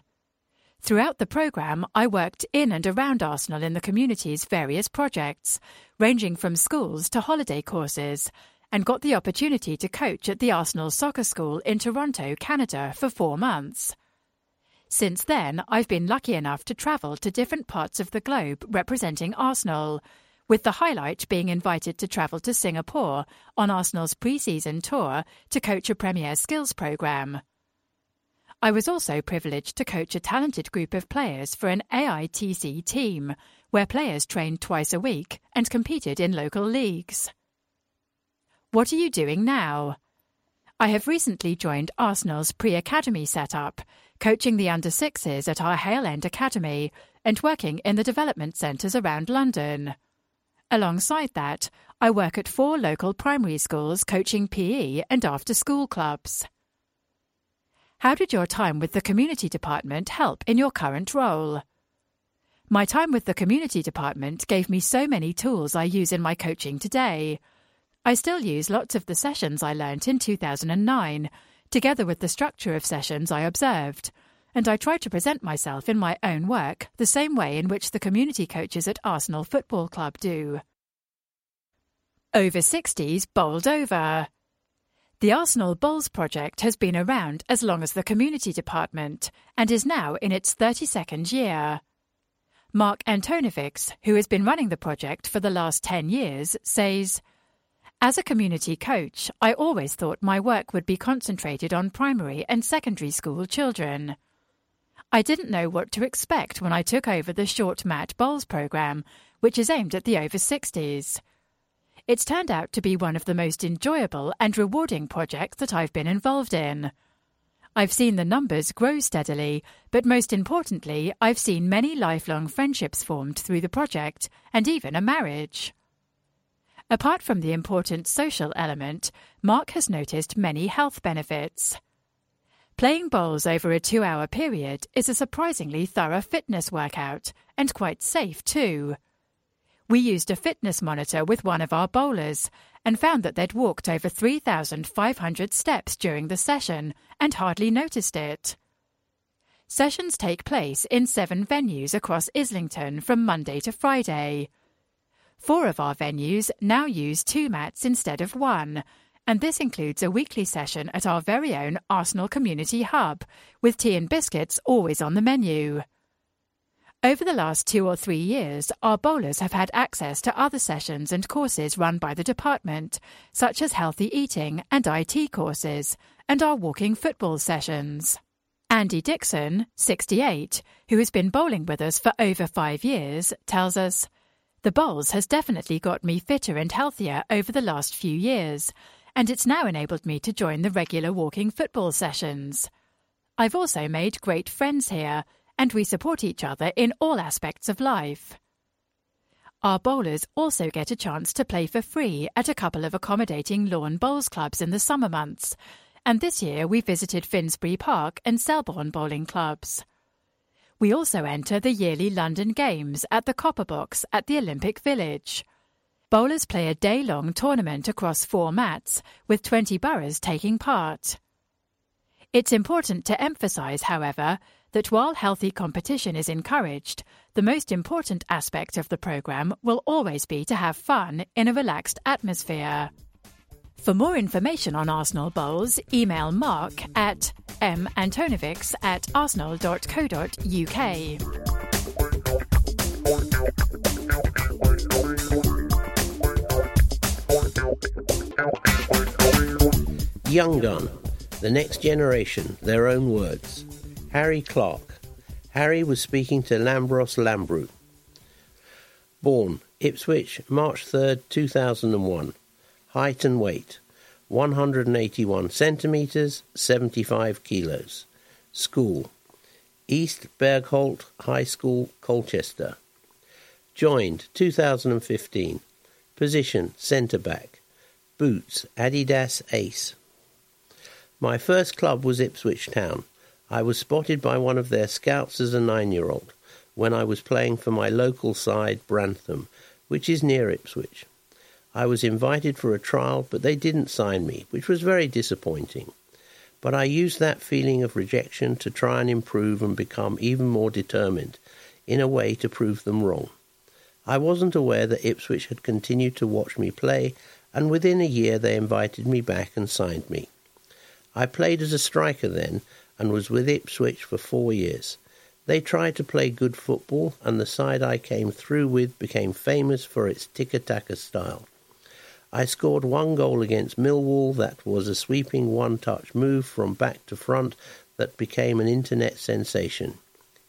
Throughout the programme, I worked in and around Arsenal in the community's various projects, ranging from schools to holiday courses, and got the opportunity to coach at the Arsenal Soccer School in Toronto, Canada, for four months. Since then, I've been lucky enough to travel to different parts of the globe representing Arsenal, with the highlight being invited to travel to Singapore on Arsenal's pre-season tour to coach a Premier Skills programme. I was also privileged to coach a talented group of players for an A I T C team, where players trained twice a week and competed in local leagues. What are you doing now? I have recently joined Arsenal's pre-academy setup, coaching the under sixes at our Hale End Academy and working in the development centres around London. Alongside that, I work at four local primary schools coaching P E and after-school clubs. How did your time with the community department help in your current role? My time with the community department gave me so many tools I use in my coaching today. I still use lots of the sessions I learnt in two thousand nine, together with the structure of sessions I observed, and I try to present myself in my own work the same way in which the community coaches at Arsenal Football Club do. Over sixties bowled over. The Arsenal Bowls project has been around as long as the community department and is now in its thirty-second year. Mark Antonovics, who has been running the project for the last ten years, says, "As a community coach, I always thought my work would be concentrated on primary and secondary school children. I didn't know what to expect when I took over the short Matt Bowles programme, which is aimed at the over sixties. It's turned out to be one of the most enjoyable and rewarding projects that I've been involved in. I've seen the numbers grow steadily, but most importantly, I've seen many lifelong friendships formed through the project and even a marriage." Apart from the important social element, Mark has noticed many health benefits. Playing bowls over a two-hour period is a surprisingly thorough fitness workout, and quite safe too. We used a fitness monitor with one of our bowlers and found that they'd walked over three thousand five hundred steps during the session and hardly noticed it. Sessions take place in seven venues across Islington from Monday to Friday. Four of our venues now use two mats instead of one, and this includes a weekly session at our very own Arsenal Community Hub, with tea and biscuits always on the menu. Over the last two or three years, our bowlers have had access to other sessions and courses run by the department, such as healthy eating and I T courses, and our walking football sessions. Andy Dixon, sixty-eight, who has been bowling with us for over five years, tells us, "The bowls has definitely got me fitter and healthier over the last few years, and it's now enabled me to join the regular walking football sessions. I've also made great friends here, and we support each other in all aspects of life." Our bowlers also get a chance to play for free at a couple of accommodating lawn bowls clubs in the summer months, and this year we visited Finsbury Park and Selborne bowling clubs. We also enter the yearly London Games at the Copper Box at the Olympic Village. Bowlers play a day-long tournament across four mats, with twenty boroughs taking part. It's important to emphasise, however, that while healthy competition is encouraged, the most important aspect of the programme will always be to have fun in a relaxed atmosphere. For more information on Arsenal Bowls, email mark at mantonovics at arsenal dot co dot uk. Young Gun, the next generation, their own words. Harry Clark. Harry was speaking to Lambros Lambrou. Born, Ipswich, March third, two thousand one. Height and weight, one hundred eighty-one centimetres, seventy-five kilos. School, East Bergholt High School, Colchester. Joined, two thousand fifteen. Position, centre-back. Boots, Adidas Ace. My first club was Ipswich Town. I was spotted by one of their scouts as a nine-year-old when I was playing for my local side, Brantham, which is near Ipswich. I was invited for a trial, but they didn't sign me, which was very disappointing. But I used that feeling of rejection to try and improve and become even more determined, in a way to prove them wrong. I wasn't aware that Ipswich had continued to watch me play, and within a year they invited me back and signed me. I played as a striker then, and was with Ipswich for four years. They tried to play good football, and the side I came through with became famous for its tiki-taka style. I scored one goal against Millwall that was a sweeping one-touch move from back to front that became an internet sensation.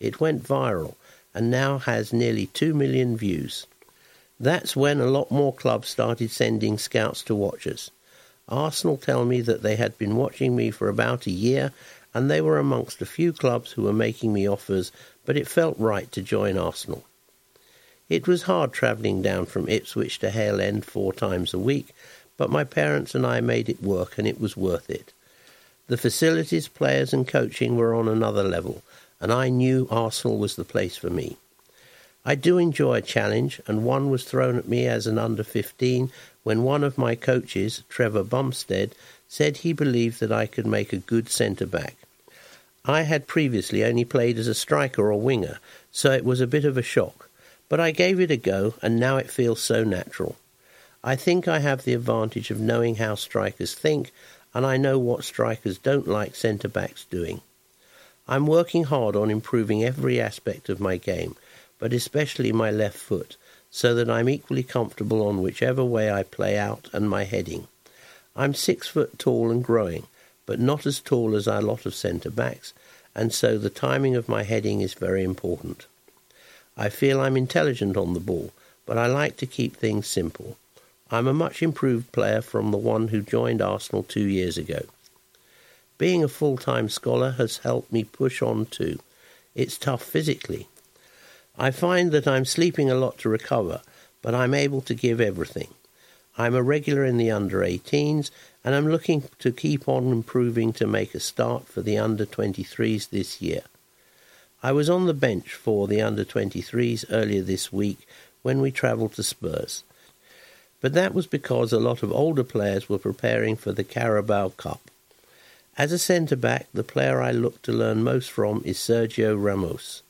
It went viral and now has nearly two million views. That's when a lot more clubs started sending scouts to watch us. Arsenal tell me that they had been watching me for about a year and they were amongst a few clubs who were making me offers, but it felt right to join Arsenal. It was hard travelling down from Ipswich to Hale End four times a week, but my parents and I made it work and it was worth it. The facilities, players and coaching were on another level, and I knew Arsenal was the place for me. I do enjoy a challenge, and one was thrown at me as an under fifteen when one of my coaches, Trevor Bumstead, said he believed that I could make a good centre-back. I had previously only played as a striker or winger, so it was a bit of a shock. But I gave it a go, and now it feels so natural. I think I have the advantage of knowing how strikers think, and I know what strikers don't like centre-backs doing. I'm working hard on improving every aspect of my game, but especially my left foot, so that I'm equally comfortable on whichever way I play out and my heading. I'm six foot tall and growing, but not as tall as a lot of centre-backs, and so the timing of my heading is very important. I feel I'm intelligent on the ball, but I like to keep things simple. I'm a much improved player from the one who joined Arsenal two years ago. Being a full-time scholar has helped me push on too. It's tough physically. I find that I'm sleeping a lot to recover, but I'm able to give everything. I'm a regular in the under eighteens, and I'm looking to keep on improving to make a start for the under twenty-threes this year. I was on the bench for the under twenty-threes earlier this week when we travelled to Spurs, but that was because a lot of older players were preparing for the Carabao Cup. As a centre-back, the player I look to learn most from is Sergio Ramos.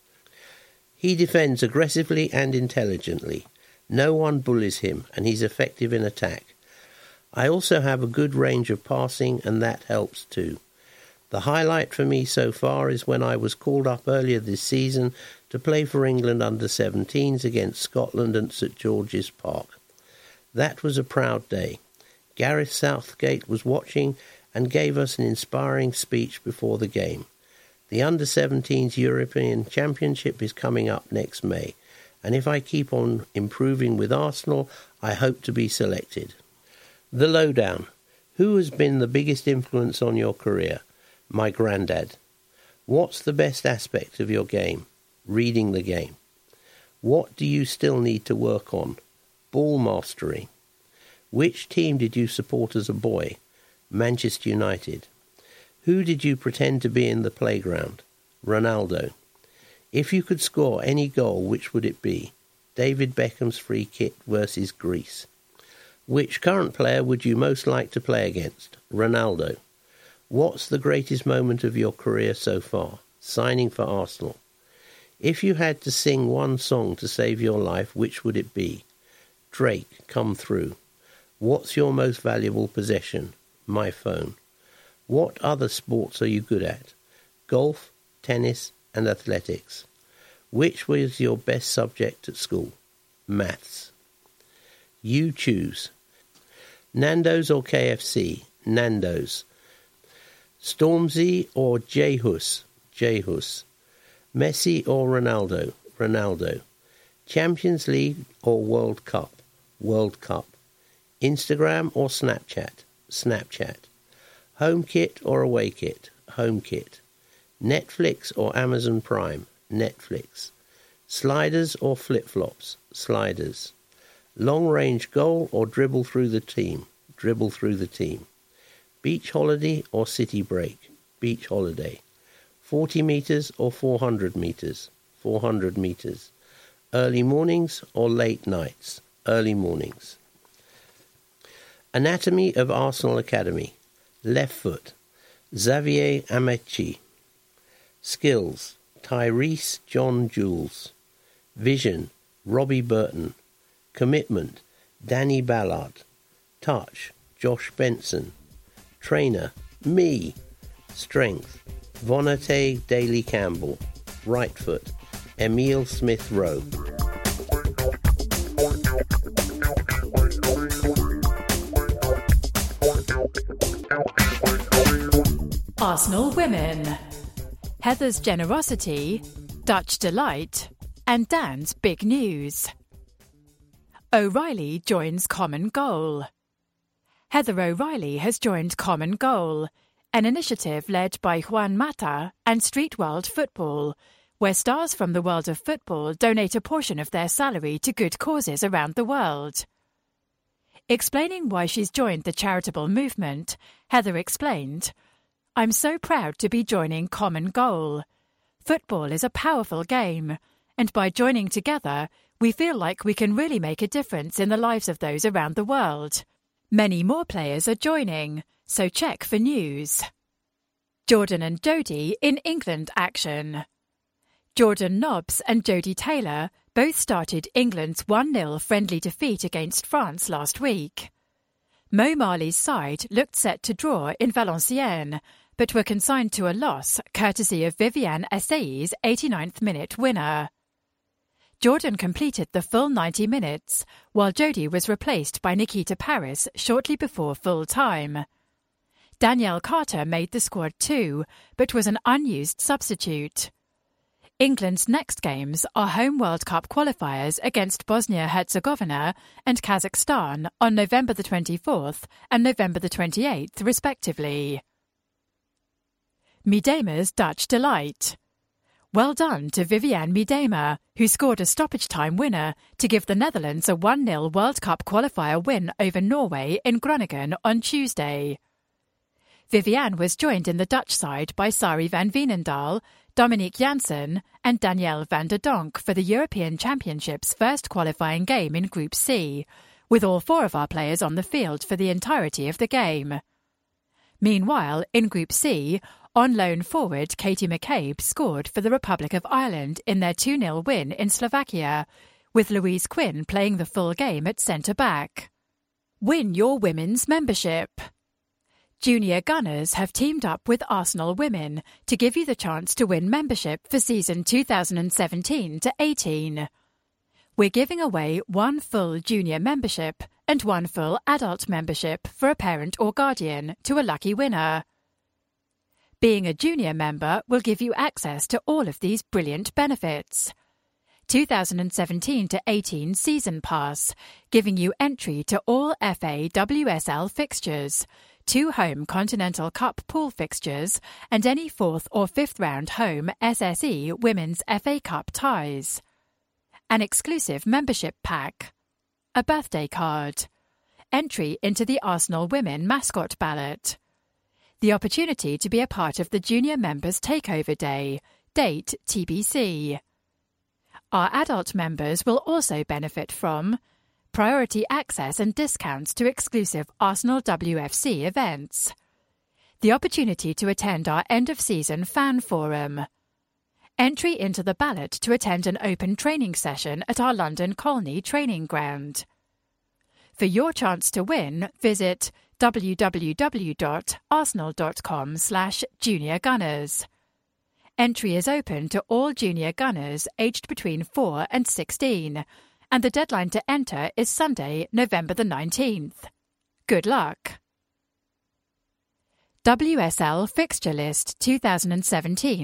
He defends aggressively and intelligently. No one bullies him, and he's effective in attack. I also have a good range of passing, and that helps too. The highlight for me so far is when I was called up earlier this season to play for England under seventeens against Scotland at St George's Park. That was a proud day. Gareth Southgate was watching and gave us an inspiring speech before the game. The under seventeens European Championship is coming up next May, and if I keep on improving with Arsenal, I hope to be selected. The lowdown. Who has been the biggest influence on your career? My granddad. What's the best aspect of your game? Reading the game. What do you still need to work on? Ball mastery. Which team did you support as a boy? Manchester United. Who did you pretend to be in the playground? Ronaldo. If you could score any goal, which would it be? David Beckham's free kick versus Greece. Which current player would you most like to play against? Ronaldo. What's the greatest moment of your career so far? Signing for Arsenal. If you had to sing one song to save your life, which would it be? Drake, Come Through. What's your most valuable possession? My phone. What other sports are you good at? Golf, tennis and athletics. Which was your best subject at school? Maths. You choose. Nando's or K F C? Nando's. Stormzy or Jeyhus? Jeyhus. Messi or Ronaldo? Ronaldo. Champions League or World Cup? World Cup. Instagram or Snapchat? Snapchat. Home kit or away kit? Home kit. Netflix or Amazon Prime? Netflix. Sliders or flip-flops? Sliders. Long-range goal or dribble through the team? Dribble through the team. Beach holiday or city break? Beach holiday. forty metres or four hundred metres? four hundred metres. Early mornings or late nights? Early mornings. Anatomy of Arsenal Academy. Left foot, Xavier Amechi. Skills, Tyrese John Jules. Vision, Robbie Burton. Commitment, Danny Ballard. Touch, Josh Benson. Trainer, me. Strength, Vonate Daley Campbell. Right foot, Emile Smith Rowe. Arsenal Women. Heather's generosity, Dutch delight, and Dan's big news. O'Reilly joins Common Goal. Heather O'Reilly has joined Common Goal, an initiative led by Juan Mata and Street World Football, where stars from the world of football donate a portion of their salary to good causes around the world. Explaining why she's joined the charitable movement, Heather explained, "I'm so proud to be joining Common Goal. Football is a powerful game, and by joining together, we feel like we can really make a difference in the lives of those around the world. Many more players are joining, so check for news." Jordan and Jodie in England action. Jordan Nobbs and Jodie Taylor both started England's one nil friendly defeat against France last week. Mo Marley's side looked set to draw in Valenciennes, but were consigned to a loss courtesy of Viviane Assay's eighty-ninth minute winner. Jordan completed the full ninety minutes, while Jodie was replaced by Nikita Paris shortly before full-time. Danielle Carter made the squad too, but was an unused substitute. England's next games are home World Cup qualifiers against Bosnia-Herzegovina and Kazakhstan on November the twenty-fourth and November the twenty-eighth, respectively. Miedema's Dutch delight. Well done to Viviane Miedema, who scored a stoppage-time winner to give the Netherlands a one nil World Cup qualifier win over Norway in Groningen on Tuesday. Viviane was joined in the Dutch side by Sari van Veenendaal, Dominique Jansen and Danielle van der Donk for the European Championship's first qualifying game in Group C, with all four of our players on the field for the entirety of the game. Meanwhile, in Group C, on loan forward Katie McCabe scored for the Republic of Ireland in their two nil win in Slovakia, with Louise Quinn playing the full game at centre-back. Win your women's membership! Junior Gunners have teamed up with Arsenal Women to give you the chance to win membership for season two thousand seventeen to eighteen. We're giving away one full junior membership and one full adult membership for a parent or guardian to a lucky winner. Being a junior member will give you access to all of these brilliant benefits. two thousand seventeen to eighteen Season Pass, giving you entry to all F A W S L fixtures, two home Continental Cup pool fixtures and any fourth or fifth round home S S E Women's F A Cup ties. An exclusive membership pack. A birthday card. Entry into the Arsenal Women mascot ballot. The opportunity to be a part of the Junior Members Takeover Day. Date T B C. Our adult members will also benefit from priority access and discounts to exclusive Arsenal W F C events. The opportunity to attend our end-of-season fan forum. Entry into the ballot to attend an open training session at our London Colney training ground. For your chance to win, visit w w w dot arsenal dot com slash junior gunners. Entry is open to all junior gunners aged between four and sixteen, and the deadline to enter is Sunday, November the nineteenth. Good luck! W S L Fixture List two thousand seventeen.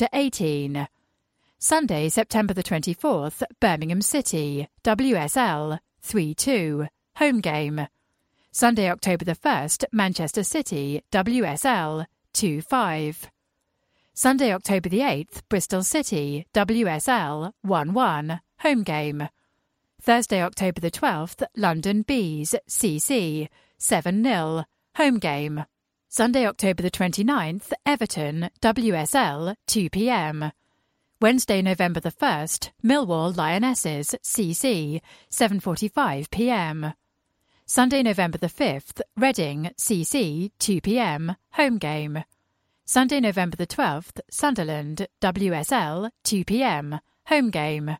To eighteen. Sunday, September the twenty-fourth, Birmingham City, W S L, three two, home game. Sunday, October the first, Manchester City, W S L, two five. Sunday, October the eighth, Bristol City, W S L, one one, home game. Thursday, October the twelfth, London Bees, C C, seven nil, home game. Sunday, October the twenty-ninth, Everton, W S L, two p m. Wednesday, November the first, Millwall Lionesses, C C, seven forty-five p m. Sunday, November the fifth, Reading, C C, two p m, home game. Sunday, November the twelfth, Sunderland, W S L, two p m, home game.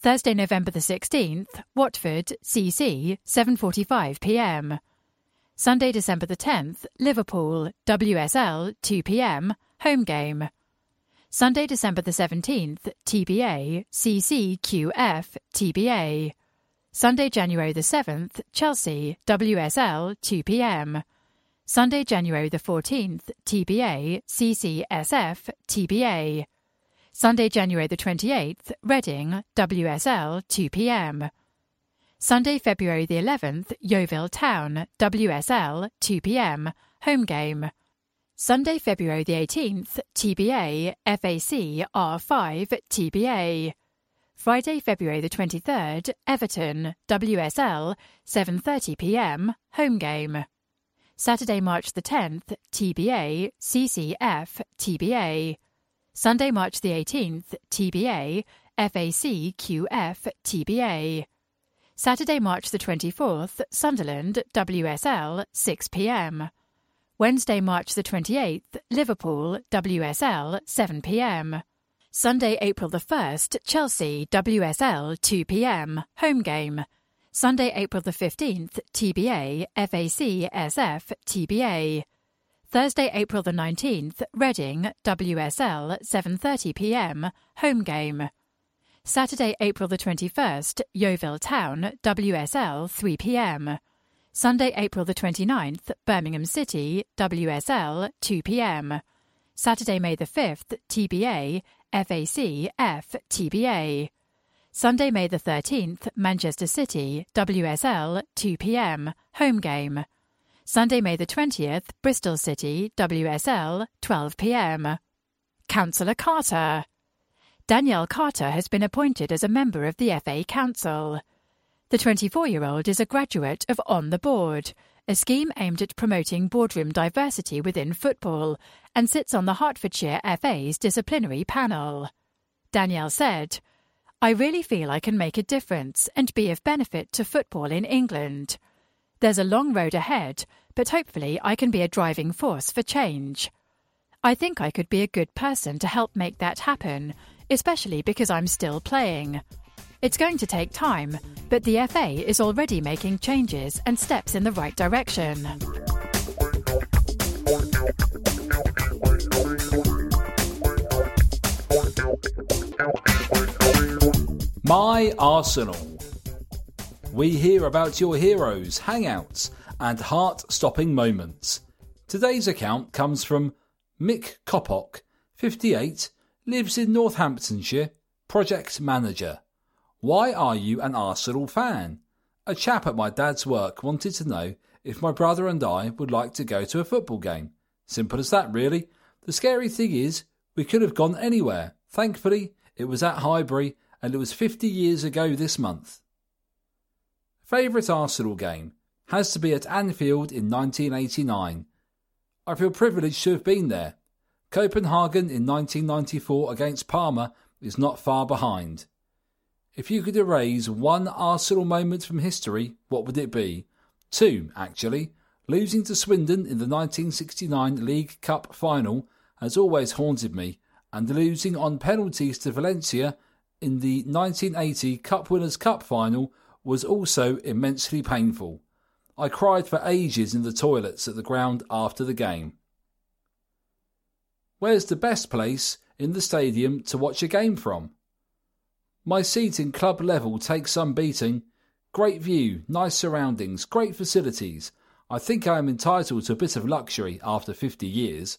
Thursday, November the sixteenth, Watford, C C, seven forty-five p m. Sunday, December the tenth, Liverpool, W S L, two p m, home game. Sunday, December the seventeenth, T B A, C C Q F, T B A. Sunday, January the seventh, Chelsea, W S L, two p m. Sunday, January the fourteenth, T B A, C C S F, T B A. Sunday, January the twenty-eighth, Reading, W S L, two p.m. Sunday, February the eleventh, Yeovil Town, W S L, two p.m., home game. Sunday, February the eighteenth, T B A, F A C, R five, T B A. Friday, February the twenty-third, Everton, W S L, seven thirty p.m., home game. Saturday, March the tenth, T B A, C C F, T B A. Sunday, March the eighteenth, T B A, F A C, Q F, T B A. Saturday, March the twenty-fourth, Sunderland, W S L, six p.m. Wednesday, March the twenty-eighth, Liverpool, W S L, seven p.m. Sunday, April the first, Chelsea, W S L, two p.m., home game. Sunday, April the fifteenth, T B A, F A C, S F, T B A. Thursday, April the nineteenth, Reading, W S L, seven thirty p.m., home game. Saturday, April the twenty-first, Yeovil Town, W S L, three p.m. Sunday, April the twenty-ninth, Birmingham City, W S L, two p.m. Saturday, May the fifth, T B A, F A C, F, T B A. Sunday, May the thirteenth, Manchester City, W S L, two p.m., home game. Sunday, May the twentieth, Bristol City, W S L, twelve p.m. Councillor Carter. Danielle Carter has been appointed as a member of the F A Council. The twenty-four-year-old is a graduate of On the Board, a scheme aimed at promoting boardroom diversity within football, and sits on the Hertfordshire F A's disciplinary panel. Danielle said, "I really feel I can make a difference and be of benefit to football in England. There's a long road ahead, but hopefully I can be a driving force for change. I think I could be a good person to help make that happen, especially because I'm still playing. It's going to take time, but the F A is already making changes and steps in the right direction." My Arsenal. We hear about your heroes, hangouts, and heart-stopping moments. Today's account comes from Mick Kopok, fifty-eight, lives in Northamptonshire, project manager. Why are you an Arsenal fan? A chap at my dad's work wanted to know if my brother and I would like to go to a football game. Simple as that, really. The scary thing is, we could have gone anywhere. Thankfully, it was at Highbury, and it was fifty years ago this month. Favourite Arsenal game? Has to be at Anfield in nineteen eighty-nine. I feel privileged to have been there. Copenhagen in nineteen ninety-four against Parma is not far behind. If you could erase one Arsenal moment from history, what would it be? Two, actually. Losing to Swindon in the nineteen sixty-nine League Cup final has always haunted me, and losing on penalties to Valencia in the nineteen eighty Cup Winners' Cup final was also immensely painful. I cried for ages in the toilets at the ground after the game. Where's the best place in the stadium to watch a game from? My seat in club level takes some beating. Great view, nice surroundings, great facilities. I think I am entitled to a bit of luxury after fifty years.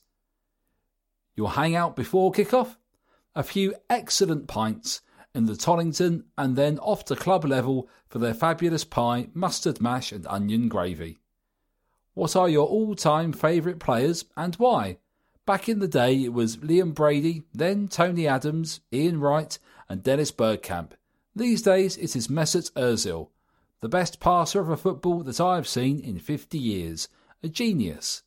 Your hangout before kickoff? A few excellent pints in the Tollington and then off to club level for their fabulous pie, mustard mash and onion gravy. What are your all-time favourite players and why? Back in the day it was Liam Brady, then Tony Adams, Ian Wright and Dennis Bergkamp. These days it is Mesut Özil, the best passer of a football that I have seen in fifty years. A genius.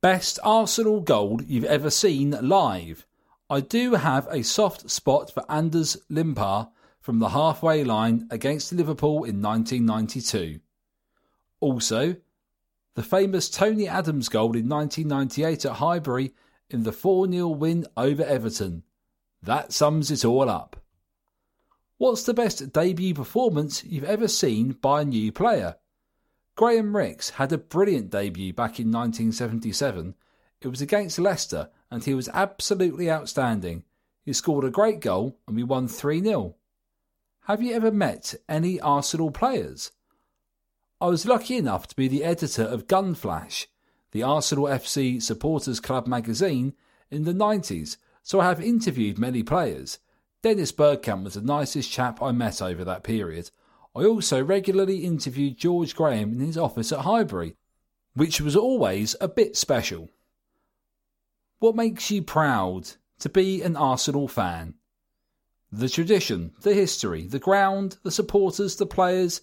Best Arsenal goal you've ever seen live. I do have a soft spot for Anders Limpar from the halfway line against Liverpool in nineteen ninety-two. Also, the famous Tony Adams goal in nineteen ninety-eight at Highbury in the four nil win over Everton. That sums it all up. What's the best debut performance you've ever seen by a new player? Graham Rix had a brilliant debut back in nineteen seventy-seven. It was against Leicester and he was absolutely outstanding. He scored a great goal and we won three nil. Have you ever met any Arsenal players? I was lucky enough to be the editor of Gunflash, the Arsenal F C Supporters Club magazine, in the nineties, so I have interviewed many players. Dennis Bergkamp was the nicest chap I met over that period. I also regularly interviewed George Graham in his office at Highbury, which was always a bit special. What makes you proud to be an Arsenal fan? The tradition, the history, the ground, the supporters, the players,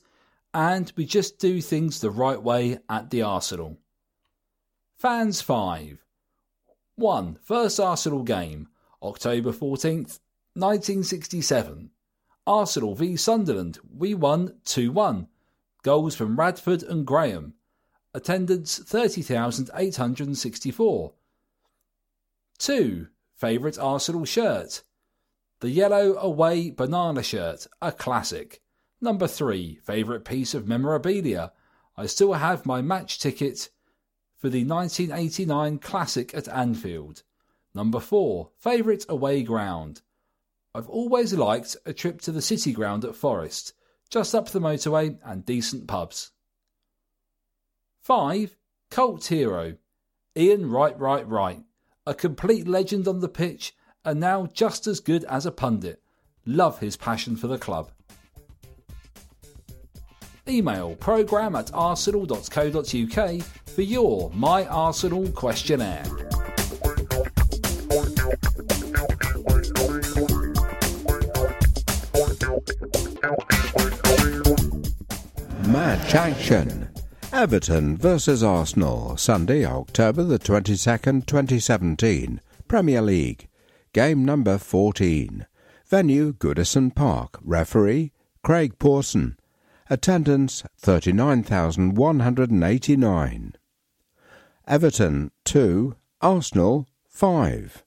and we just do things the right way at the Arsenal. Fans five. one. First Arsenal game, October fourteenth, nineteen sixty-seven. Arsenal v Sunderland. We won two one. Goals from Radford and Graham. Attendance thirty thousand eight hundred sixty-four. two. Favourite Arsenal shirt. The yellow away banana shirt, a classic. Number three, favourite piece of memorabilia. I still have my match ticket for the nineteen eighty-nine Classic at Anfield. Number four, favourite away ground. I've always liked a trip to the city ground at Forest, just up the motorway and decent pubs. five. Cult hero. Ian Wright Wright Wright, a complete legend on the pitch and now just as good as a pundit. Love his passion for the club. Email programme at arsenal dot co dot uk for your My Arsenal questionnaire. Match action. Everton versus Arsenal, Sunday, October the twenty-second, twenty seventeen, Premier League. Game number fourteen. Venue, Goodison Park. Referee, Craig Pawson. Attendance, thirty-nine thousand one hundred eighty-nine. Everton, two. Arsenal, five.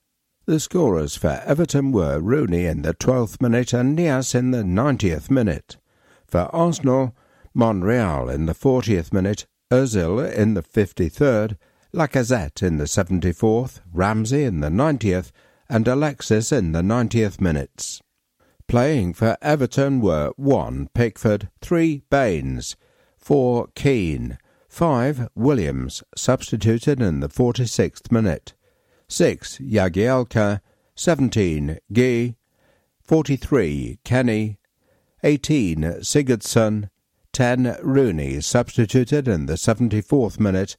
The scorers for Everton were Rooney in the twelfth minute and Nias in the ninetieth minute. For Arsenal, Monreal in the fortieth minute, Özil in the fifty-third, Lacazette in the seventy-fourth, Ramsey in the ninetieth, and Alexis in the ninetieth minutes. Playing for Everton were one. Pickford, three. Baines, four. Keane, five. Williams, substituted in the forty-sixth minute, six. Jagielka, seventeen. Gee, forty-three. Kenny, eighteen. Sigurdsson, ten. Rooney, substituted in the seventy-fourth minute,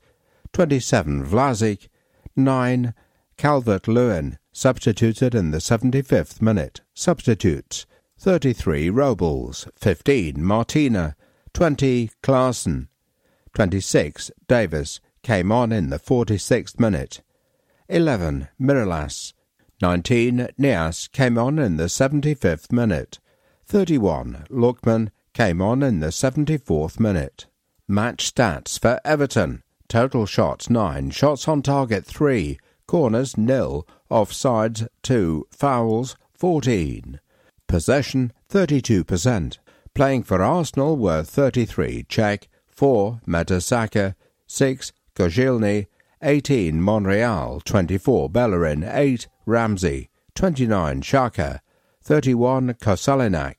twenty-seven. Vlasic, nine. Calvert-Lewin, substituted in the seventy-fifth minute. Substitutes, thirty-three Robles, fifteen Martina, twenty Klaassen, twenty-six Davis, came on in the forty-sixth minute, eleven Miralas, nineteen Nias, came on in the seventy-fifth minute, thirty-one Lookman, came on in the seventy-fourth minute. Match stats for Everton. Total shots, nine. Shots on target, three. Corners, nil. Offsides, two. Fouls, fourteen. Possession, thirty-two percent. Playing for Arsenal were thirty-three Cech, four Mertesacker, six Koscielny, eighteen Monreal, twenty-four Bellerin, eight Ramsey, twenty-nine Xhaka, thirty-one Kolasinac,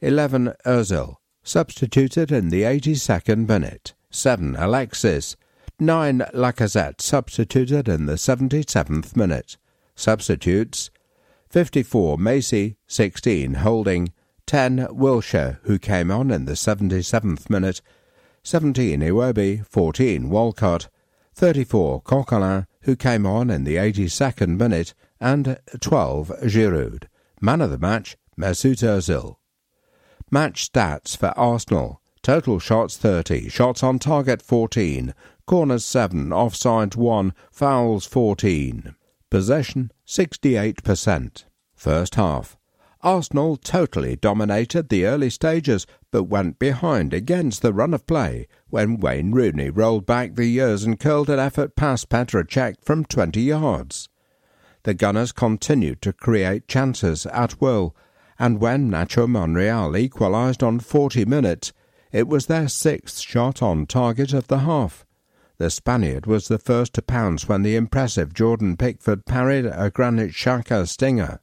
eleven Özil, substituted in the eighty-second minute, seven Alexis, nine Lacazette, substituted in the seventy-seventh minute. Substitutes, fifty-four Macey, sixteen Holding, ten Wilshire, who came on in the seventy-seventh minute, seventeen Iwobi, fourteen Walcott, thirty-four Coquelin, who came on in the eighty-second minute, and twelve Giroud. Man of the match, Mesut Özil. Match stats for Arsenal. Total shots, thirty. Shots on target, fourteen. Corners, seven. Offside, one. Fouls, fourteen. Possession, sixty-eight percent. First half. Arsenal totally dominated the early stages, but went behind against the run of play when Wayne Rooney rolled back the years and curled an effort past Petr Cech from twenty yards. The Gunners continued to create chances at will, and when Nacho Monreal equalised on forty minutes, it was their sixth shot on target of the half. The Spaniard was the first to pounce when the impressive Jordan Pickford parried a Granit Xhaka stinger.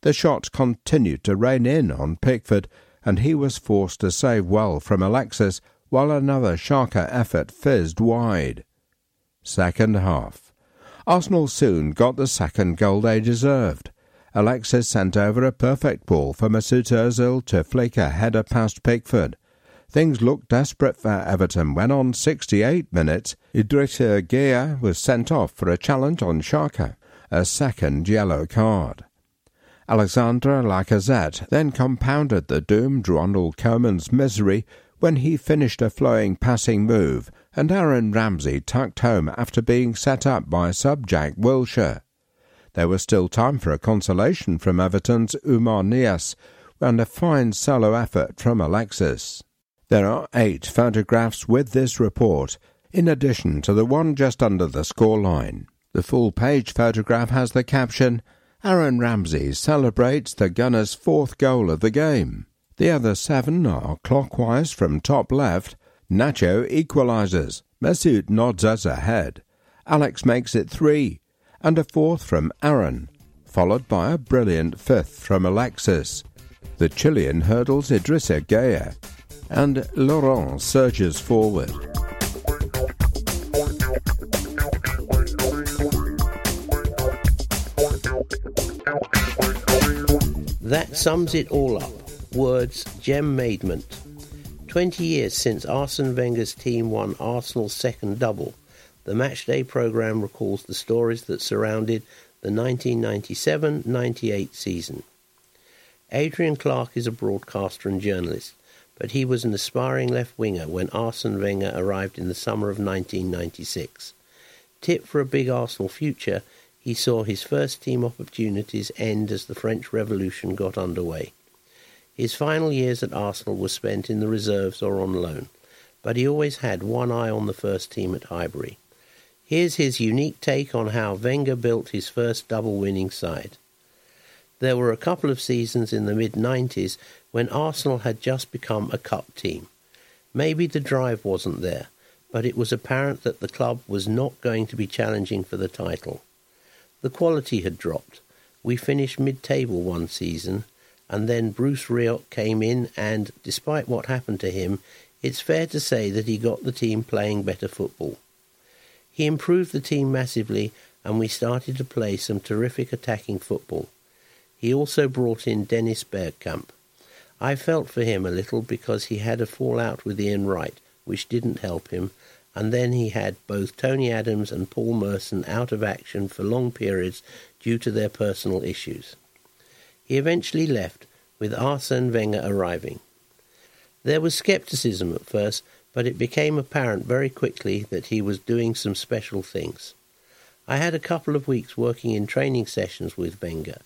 The shot continued to rain in on Pickford, and he was forced to save well from Alexis, while another Xhaka effort fizzed wide. Second half. Arsenal soon got the second goal they deserved. Alexis sent over a perfect ball for Mesut Özil to flick a header past Pickford. Things looked desperate for Everton when on sixty-eight minutes, Idrissa Gueye was sent off for a challenge on Xhaka, a second yellow card. Alexandre Lacazette then compounded the doomed Ronald Koeman's misery when he finished a flowing passing move and Aaron Ramsey tucked home after being set up by sub Jack Wilshere. There was still time for a consolation from Everton's Umar Nias and a fine solo effort from Alexis. There are eight photographs with this report, in addition to the one just under the scoreline. The full-page photograph has the caption, Aaron Ramsey celebrates the Gunners' fourth goal of the game. The other seven are clockwise from top left. Nacho equalises. Mesut nods us ahead. Alex makes it three. And a fourth from Aaron, followed by a brilliant fifth from Alexis. The Chilean hurdles Idrissa Gueye, and Laurent surges forward. That sums it all up. Words, gem maidment. Twenty years since Arsene Wenger's team won Arsenal's second double. The Matchday programme recalls the stories that surrounded the nineteen ninety-seven ninety-eight season. Adrian Clarke is a broadcaster and journalist, but he was an aspiring left winger when Arsene Wenger arrived in the summer of nineteen ninety-six. Tipped for a big Arsenal future, he saw his first team opportunities end as the French Revolution got underway. His final years at Arsenal were spent in the reserves or on loan, but he always had one eye on the first team at Highbury. Here's his unique take on how Wenger built his first double-winning side. There were a couple of seasons in the mid-nineties when Arsenal had just become a cup team. Maybe the drive wasn't there, but it was apparent that the club was not going to be challenging for the title. The quality had dropped. We finished mid-table one season, and then Bruce Rioch came in and, despite what happened to him, it's fair to say that he got the team playing better football. He improved the team massively and we started to play some terrific attacking football. He also brought in Dennis Bergkamp. I felt for him a little because he had a fallout with Ian Wright, which didn't help him, and then he had both Tony Adams and Paul Merson out of action for long periods due to their personal issues. He eventually left, with Arsene Wenger arriving. There was scepticism at first, but it became apparent very quickly that he was doing some special things. I had a couple of weeks working in training sessions with Wenger.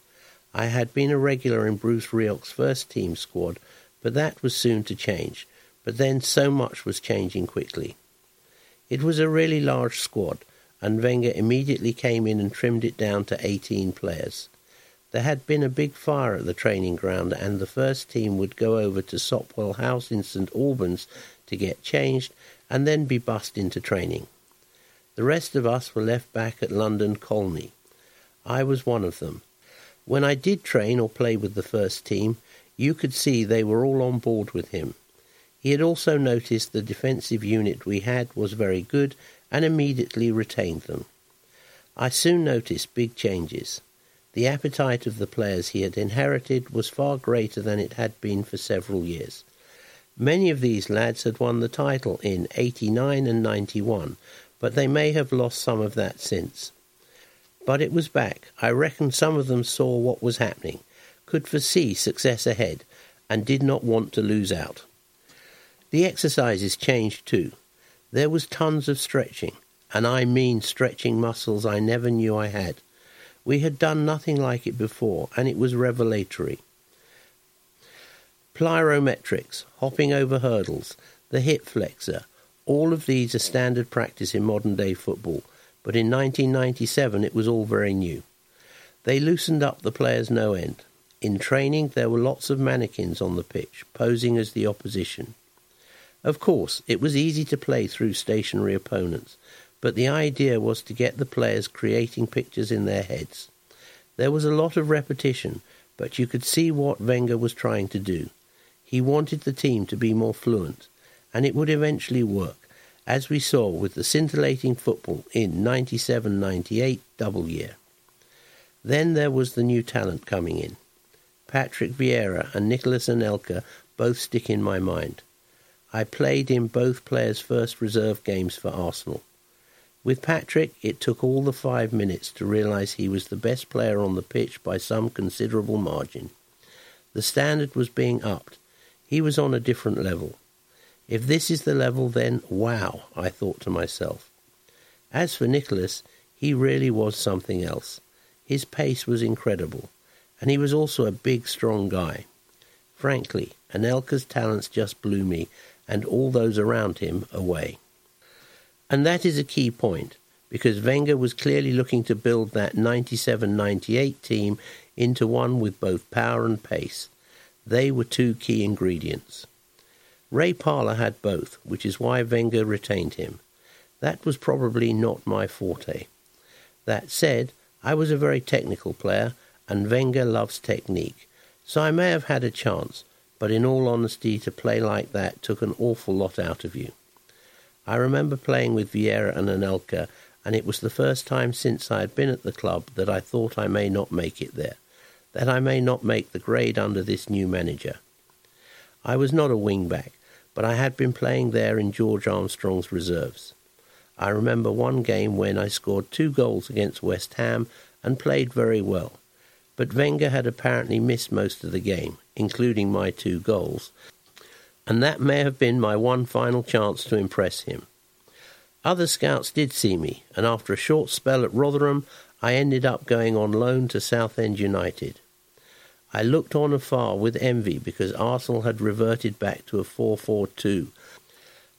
I had been a regular in Bruce Rioch's first team squad, but that was soon to change. But then so much was changing quickly. It was a really large squad, and Wenger immediately came in and trimmed it down to eighteen players. There had been a big fire at the training ground and the first team would go over to Sopwell House in St Albans to get changed and then be bussed into training. The rest of us were left back at London Colney. I was one of them. When I did train or play with the first team, you could see they were all on board with him. He had also noticed the defensive unit we had was very good and immediately retained them. I soon noticed big changes. The appetite of the players he had inherited was far greater than it had been for several years. Many of these lads had won the title in eighty-nine and ninety-one, but they may have lost some of that since. But it was back. I reckon some of them saw what was happening, could foresee success ahead, and did not want to lose out. The exercises changed too. There was tons of stretching, and I mean stretching muscles I never knew I had. We had done nothing like it before, and it was revelatory. Plyometrics, hopping over hurdles, the hip flexor, all of these are standard practice in modern-day football, but in nineteen ninety-seven it was all very new. They loosened up the players no end. In training there were lots of mannequins on the pitch, posing as the opposition. Of course, it was easy to play through stationary opponents, but the idea was to get the players creating pictures in their heads. There was a lot of repetition, but you could see what Wenger was trying to do. He wanted the team to be more fluent, and it would eventually work, as we saw with the scintillating football in ninety-seven ninety-eight double year. Then there was the new talent coming in. Patrick Vieira and Nicolas Anelka both stick in my mind. I played in both players' first reserve games for Arsenal. With Patrick, it took all the five minutes to realise he was the best player on the pitch by some considerable margin. The standard was being upped. He was on a different level. If this is the level, then wow, I thought to myself. As for Nicholas, he really was something else. His pace was incredible, and he was also a big, strong guy. Frankly, Anelka's talents just blew me and all those around him away. And that is a key point, because Wenger was clearly looking to build that ninety-seven ninety-eight team into one with both power and pace. They were two key ingredients. Ray Parlour had both, which is why Wenger retained him. That was probably not my forte. That said, I was a very technical player, and Wenger loves technique, so I may have had a chance, but in all honesty, to play like that took an awful lot out of you. I remember playing with Vieira and Anelka, and it was the first time since I had been at the club that I thought I may not make it there, that I may not make the grade under this new manager. I was not a wing-back, but I had been playing there in George Armstrong's reserves. I remember one game when I scored two goals against West Ham and played very well, but Wenger had apparently missed most of the game, including my two goals, and that may have been my one final chance to impress him. Other scouts did see me, and after a short spell at Rotherham, I ended up going on loan to Southend United. I looked on afar with envy because Arsenal had reverted back to a four four two,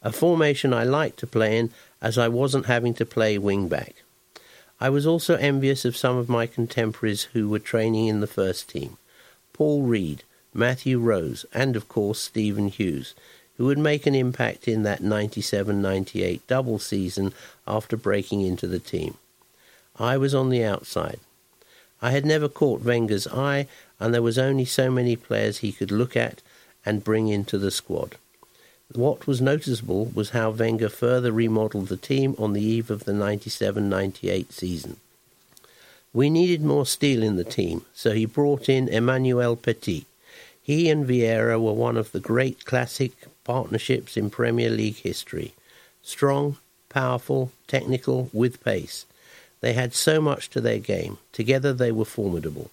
a formation I liked to play in as I wasn't having to play wing-back. I was also envious of some of my contemporaries who were training in the first team, Paul Reid, Matthew Rose, and, of course, Stephen Hughes, who would make an impact in that ninety-seven ninety-eight double season after breaking into the team. I was on the outside. I had never caught Wenger's eye, and there was only so many players he could look at and bring into the squad. What was noticeable was how Wenger further remodelled the team on the eve of the ninety-seven ninety-eight season. We needed more steel in the team, so he brought in Emmanuel Petit. He and Vieira were one of the great classic partnerships in Premier League history. Strong, powerful, technical, with pace. They had so much to their game. Together they were formidable.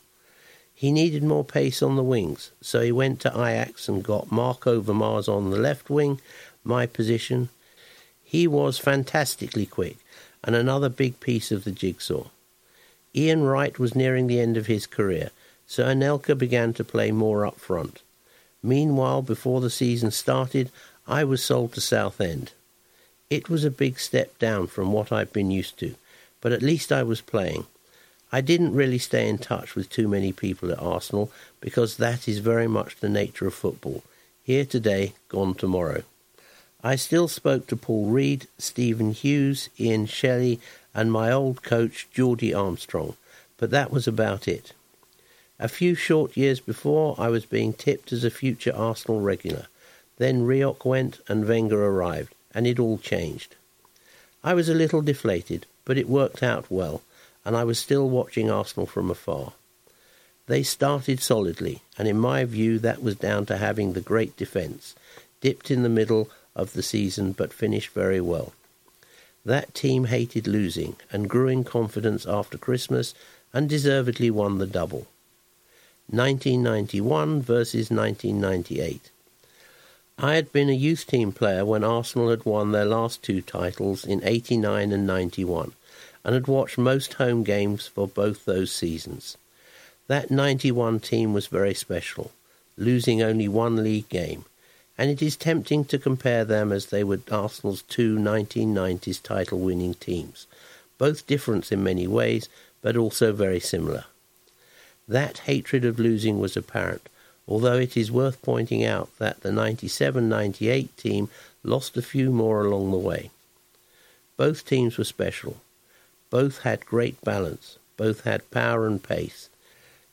He needed more pace on the wings, so he went to Ajax and got Marco Vermaas on the left wing, my position. He was fantastically quick, and another big piece of the jigsaw. Ian Wright was nearing the end of his career, so Anelka began to play more up front. Meanwhile, before the season started, I was sold to Southend. It was a big step down from what I'd been used to, but at least I was playing. I didn't really stay in touch with too many people at Arsenal, because that is very much the nature of football. Here today, gone tomorrow. I still spoke to Paul Reid, Stephen Hughes, Ian Shelley, and my old coach, Geordie Armstrong, but that was about it. A few short years before, I was being tipped as a future Arsenal regular. Then Rioch went and Wenger arrived, and it all changed. I was a little deflated, but it worked out well, and I was still watching Arsenal from afar. They started solidly, and in my view that was down to having the great defence, dipped in the middle of the season but finished very well. That team hated losing and grew in confidence after Christmas and deservedly won the double. nineteen ninety-one versus nineteen ninety-eight. I had been a youth team player when Arsenal had won their last two titles in eighty-nine and ninety-one, and had watched most home games for both those seasons. That ninety-one team was very special, losing only one league game, and it is tempting to compare them as they were Arsenal's two nineteen nineties title-winning teams, both different in many ways, but also very similar. That hatred of losing was apparent, although it is worth pointing out that the ninety-seven ninety-eight team lost a few more along the way. Both teams were special. Both had great balance. Both had power and pace.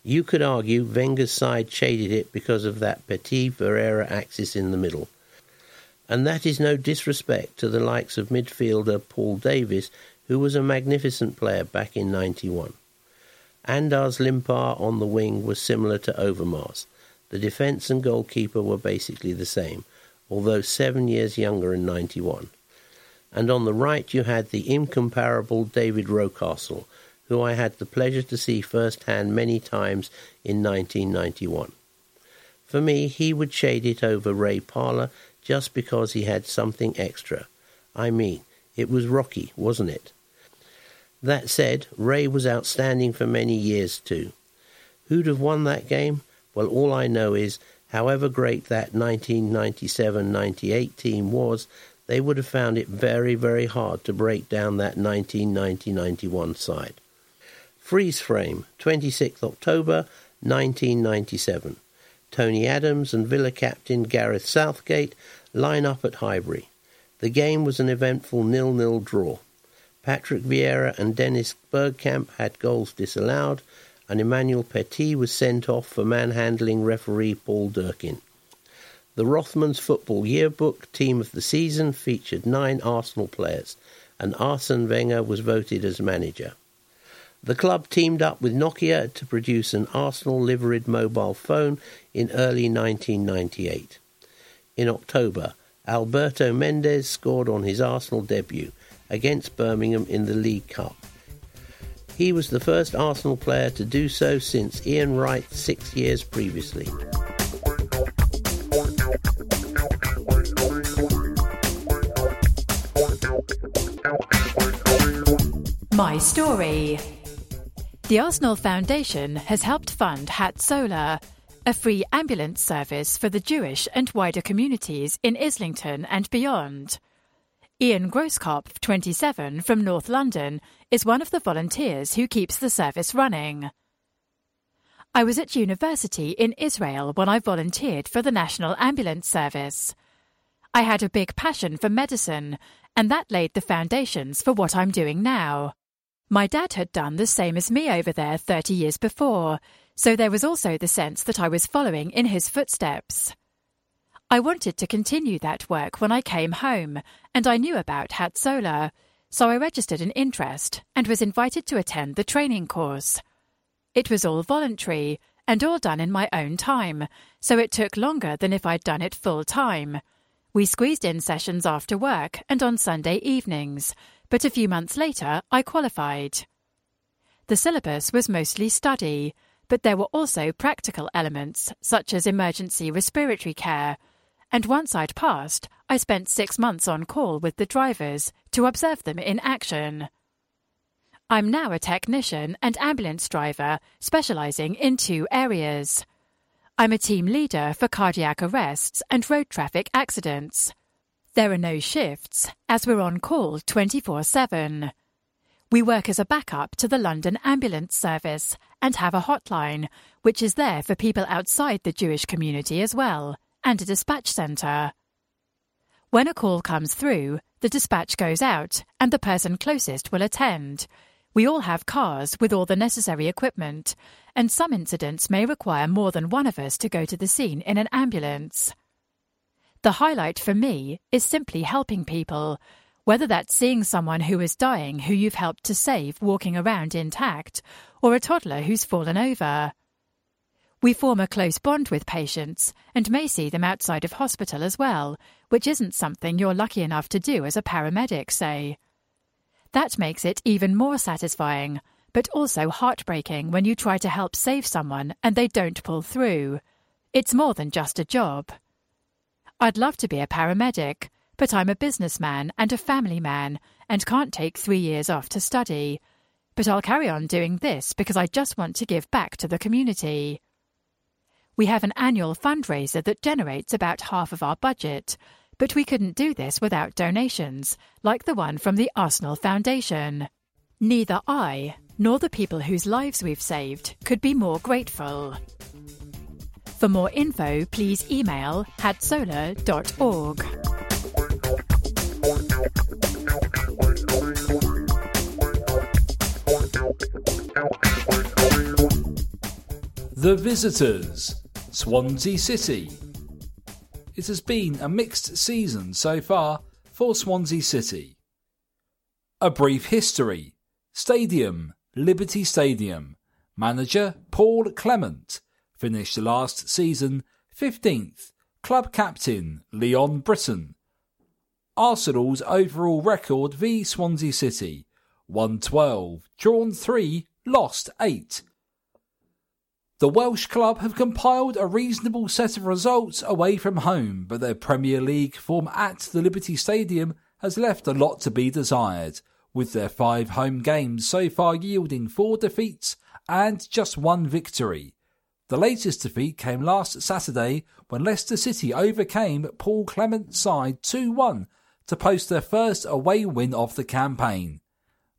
You could argue Wenger's side shaded it because of that Petit-Vieira axis in the middle. and that is no disrespect to the likes of midfielder Paul Davies, who was a magnificent player back in ninety-one. Anders Limpar on the wing was similar to Overmars. The defence and goalkeeper were basically the same, although seven years younger in ninety-one. And on the right you had the incomparable David Rocastle, who I had the pleasure to see first-hand many times in nineteen ninety-one. For me, he would shade it over Ray Parlour just because he had something extra. I mean, it was Rocky, wasn't it? That said, Ray was outstanding for many years too. Who'd have won that game? Well, all I know is, however great that nineteen ninety-seven ninety-eight team was, they would have found it very, very hard to break down that nineteen ninety ninety-one side. Freeze frame, the twenty-sixth of October, nineteen ninety-seven. Tony Adams and Villa captain Gareth Southgate line up at Highbury. The game was an eventful nil-nil draw. Patrick Vieira and Dennis Bergkamp had goals disallowed, and Emmanuel Petit was sent off for manhandling referee Paul Durkin. The Rothmans Football Yearbook Team of the Season featured nine Arsenal players, and Arsene Wenger was voted as manager. The club teamed up with Nokia to produce an Arsenal-liveried mobile phone in early nineteen ninety-eight. In October, Alberto Mendes scored on his Arsenal debut against Birmingham in the League Cup. He was the first Arsenal player to do so since Ian Wright six years previously. My Story. The Arsenal Foundation has helped fund Hat Solar, a free ambulance service for the Jewish and wider communities in Islington and beyond. Ian Grosskopf, twenty-seven, from North London, is one of the volunteers who keeps the service running. I was at university in Israel when I volunteered for the National Ambulance Service. I had a big passion for medicine, and that laid the foundations for what I'm doing now. My dad had done the same as me over there thirty years before, so there was also the sense that I was following in his footsteps. I wanted to continue that work when I came home, and I knew about Hat Solar, so I registered an interest and was invited to attend the training course. It was all voluntary and all done in my own time, so it took longer than if I'd done it full time. We squeezed in sessions after work and on Sunday evenings, but a few months later I qualified. The syllabus was mostly study, but there were also practical elements such as emergency respiratory care. And once I'd passed, I spent six months on call with the drivers to observe them in action. I'm now a technician and ambulance driver, specialising in two areas. I'm a team leader for cardiac arrests and road traffic accidents. There are no shifts, as we're on call twenty-four seven. We work as a backup to the London Ambulance Service and have a hotline, which is there for people outside the Jewish community as well, and a dispatch centre. When a call comes through, the dispatch goes out and the person closest will attend. We all have cars with all the necessary equipment, and some incidents may require more than one of us to go to the scene in an ambulance. The highlight for me is simply helping people, whether that's seeing someone who is dying who you've helped to save walking around intact, or a toddler who's fallen over. We form a close bond with patients and may see them outside of hospital as well, which isn't something you're lucky enough to do as a paramedic, say. That makes it even more satisfying, but also heartbreaking when you try to help save someone and they don't pull through. It's more than just a job. I'd love to be a paramedic, but I'm a businessman and a family man and can't take three years off to study. But I'll carry on doing this because I just want to give back to the community. We have an annual fundraiser that generates about half of our budget, but we couldn't do this without donations, like the one from the Arsenal Foundation. Neither I, nor the people whose lives we've saved, could be more grateful. For more info, please email hat solar dot org. The Visitors, Swansea City. it has been a mixed season so far for Swansea City. A brief history. Stadium, Liberty Stadium. Manager, Paul Clement. Finished last season fifteenth. Club captain, Leon Britton. Arsenal's overall record v Swansea City. one twelve, drawn three, lost eight. The Welsh club have compiled a reasonable set of results away from home, but their Premier League form at the Liberty Stadium has left a lot to be desired, with their five home games so far yielding four defeats and just one victory. The latest defeat came last Saturday when Leicester City overcame Paul Clement's side two one to post their first away win of the campaign.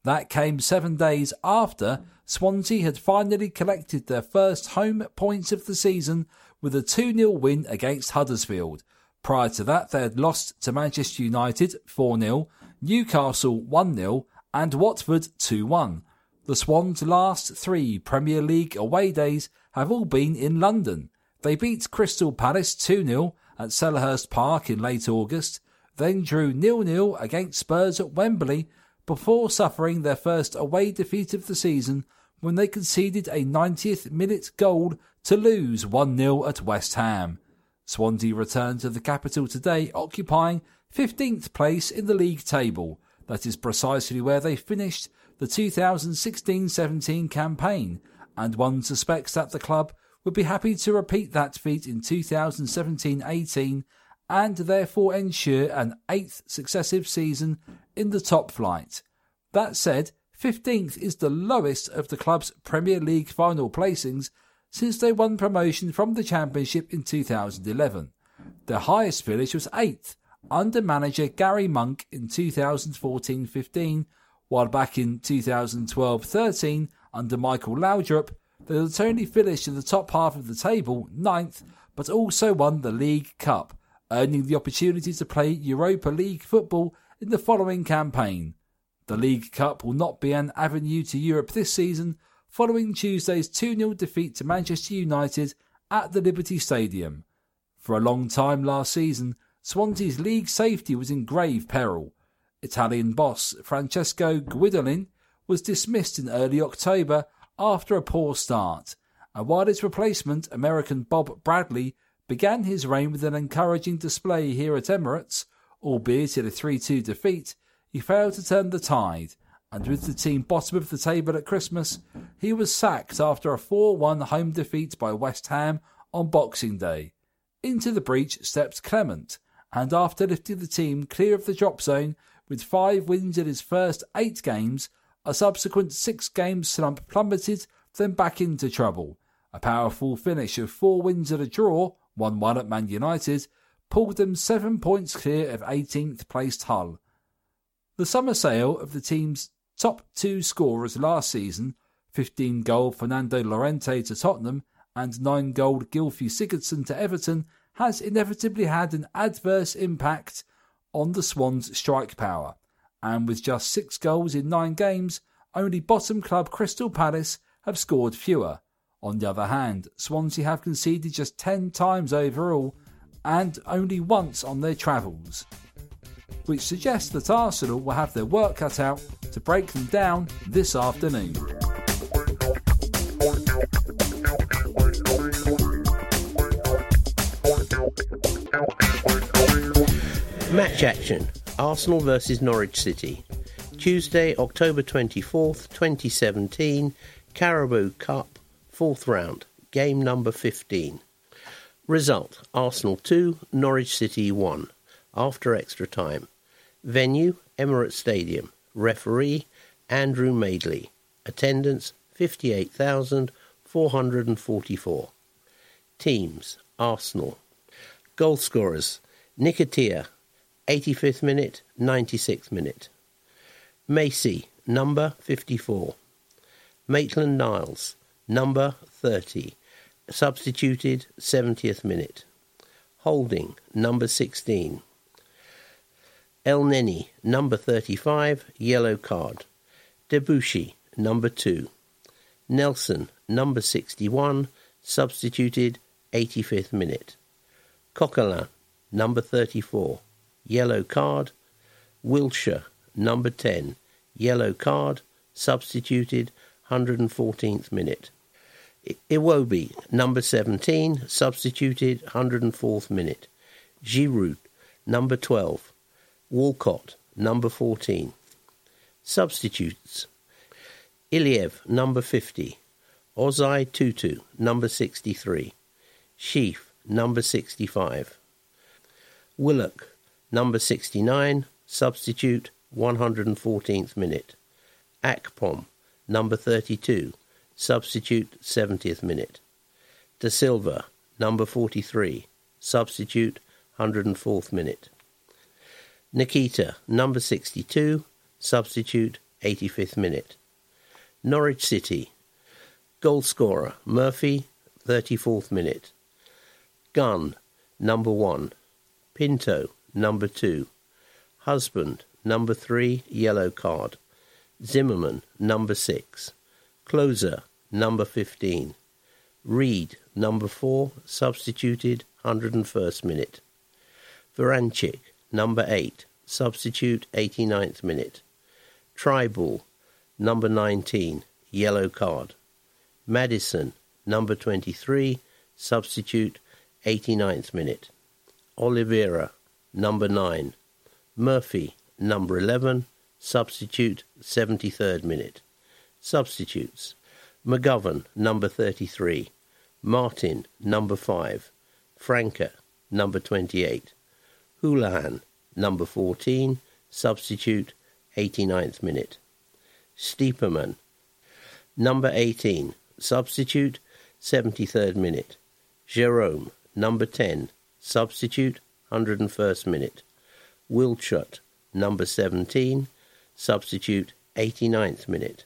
That came seven days after Swansea had finally collected their first home points of the season with a two nil win against Huddersfield. Prior to that, they had lost to Manchester United four nil, Newcastle one nil and Watford two one. The Swans' last three Premier League away days have all been in London. They beat Crystal Palace two nil at Selhurst Park in late August, then drew nil nil against Spurs at Wembley before suffering their first away defeat of the season when they conceded a ninetieth minute goal to lose one nil at West Ham. Swansea returned to the capital today, occupying fifteenth place in the league table. That is precisely where they finished the two thousand sixteen seventeen campaign, and one suspects that the club would be happy to repeat that feat in two thousand seventeen eighteen and therefore ensure an eighth successive season in the top flight. That said, fifteenth is the lowest of the club's Premier League final placings since they won promotion from the Championship in two thousand eleven. Their highest finish was eighth, under manager Gary Monk in two thousand fourteen fifteen, while back in two thousand twelve thirteen, under Michael Laudrup, they not only finished in the top half of the table, ninth, but also won the League Cup, earning the opportunity to play Europa League football in the following campaign. The League Cup will not be an avenue to Europe this season, following Tuesday's two nil defeat to Manchester United at the Liberty Stadium. For a long time last season, Swansea's league safety was in grave peril. Italian boss Francesco Guidolin was dismissed in early October after a poor start, and while his replacement, American Bob Bradley, began his reign with an encouraging display here at Emirates, albeit in a three two defeat, he failed to turn the tide, and with the team bottom of the table at Christmas, he was sacked after a four one home defeat by West Ham on Boxing Day. Into the breach stepped Clement, and after lifting the team clear of the drop zone with five wins in his first eight games, a subsequent six-game slump plummeted, then back into trouble. A powerful finish of four wins and a draw, one one at Man United, pulled them seven points clear of eighteenth-placed Hull. The summer sale of the team's top two scorers last season, fifteen goal Fernando Llorente to Tottenham and nine goal Gylfi Sigurdsson to Everton, has inevitably had an adverse impact on the Swans' strike power, and with just six goals in nine games, only bottom club Crystal Palace have scored fewer. On the other hand, Swansea have conceded just ten times overall and only once on their travels, which suggests that Arsenal will have their work cut out to break them down this afternoon. Match action. Arsenal versus Norwich City. Tuesday, October twenty-fourth, twenty seventeen, Carabao Cup, fourth round, game number fifteen. Result, Arsenal two, Norwich City one, after extra time. Venue, Emirates Stadium. Referee, Andrew Madeley. Attendance, fifty-eight thousand four hundred forty-four. Teams, Arsenal. Goal scorers, Nketiah, eighty-fifth minute, ninety-sixth minute. Macey, number fifty-four. Maitland-Niles, number thirty. Substituted, seventieth minute. Holding, number sixteen. Elneny, number thirty-five, yellow card. Debuchy, number two. Nelson, number sixty-one, substituted, eighty-fifth minute. Coquelin, number thirty-four, yellow card. Wilshere, number ten, yellow card, substituted, one hundred fourteenth minute. Iwobi, number seventeen, substituted, one hundred fourth minute. Giroud, number twelve. Walcott, number fourteen. Substitutes. Iliev, number fifty. Ozai Tutu, number sixty-three. Sheaf, number sixty-five. Willock, number sixty-nine, substitute, one hundred fourteenth minute. Akpom, number thirty-two, substitute, seventieth minute. Da Silva, number forty-three, substitute, one hundred fourth minute. Nikita, number sixty-two, substitute, eighty-fifth minute. Norwich City, goalscorer, Murphy, thirty-fourth minute. Gunn, number one. Pinto, number two. Husband, number three, yellow card. Zimmerman, number six. Closer, number fifteen. Reed, number four, substituted, one hundred first minute. Vrančić, number eight, substitute, eighty-ninth minute. Tribal, number nineteen, yellow card. Madison, number twenty-three, substitute, eighty-ninth minute. Oliveira, number nine. Murphy, number eleven, substitute, seventy-third minute. Substitutes. McGovern, number thirty-three. Martin, number five. Franca, number twenty-eight. Houlihan, number fourteen, substitute, eighty-ninth minute. Steeperman, number eighteen, substitute, seventy-third minute. Jerome, number ten, substitute, one hundred first minute. Wilchut, number seventeen, substitute, eighty-ninth minute.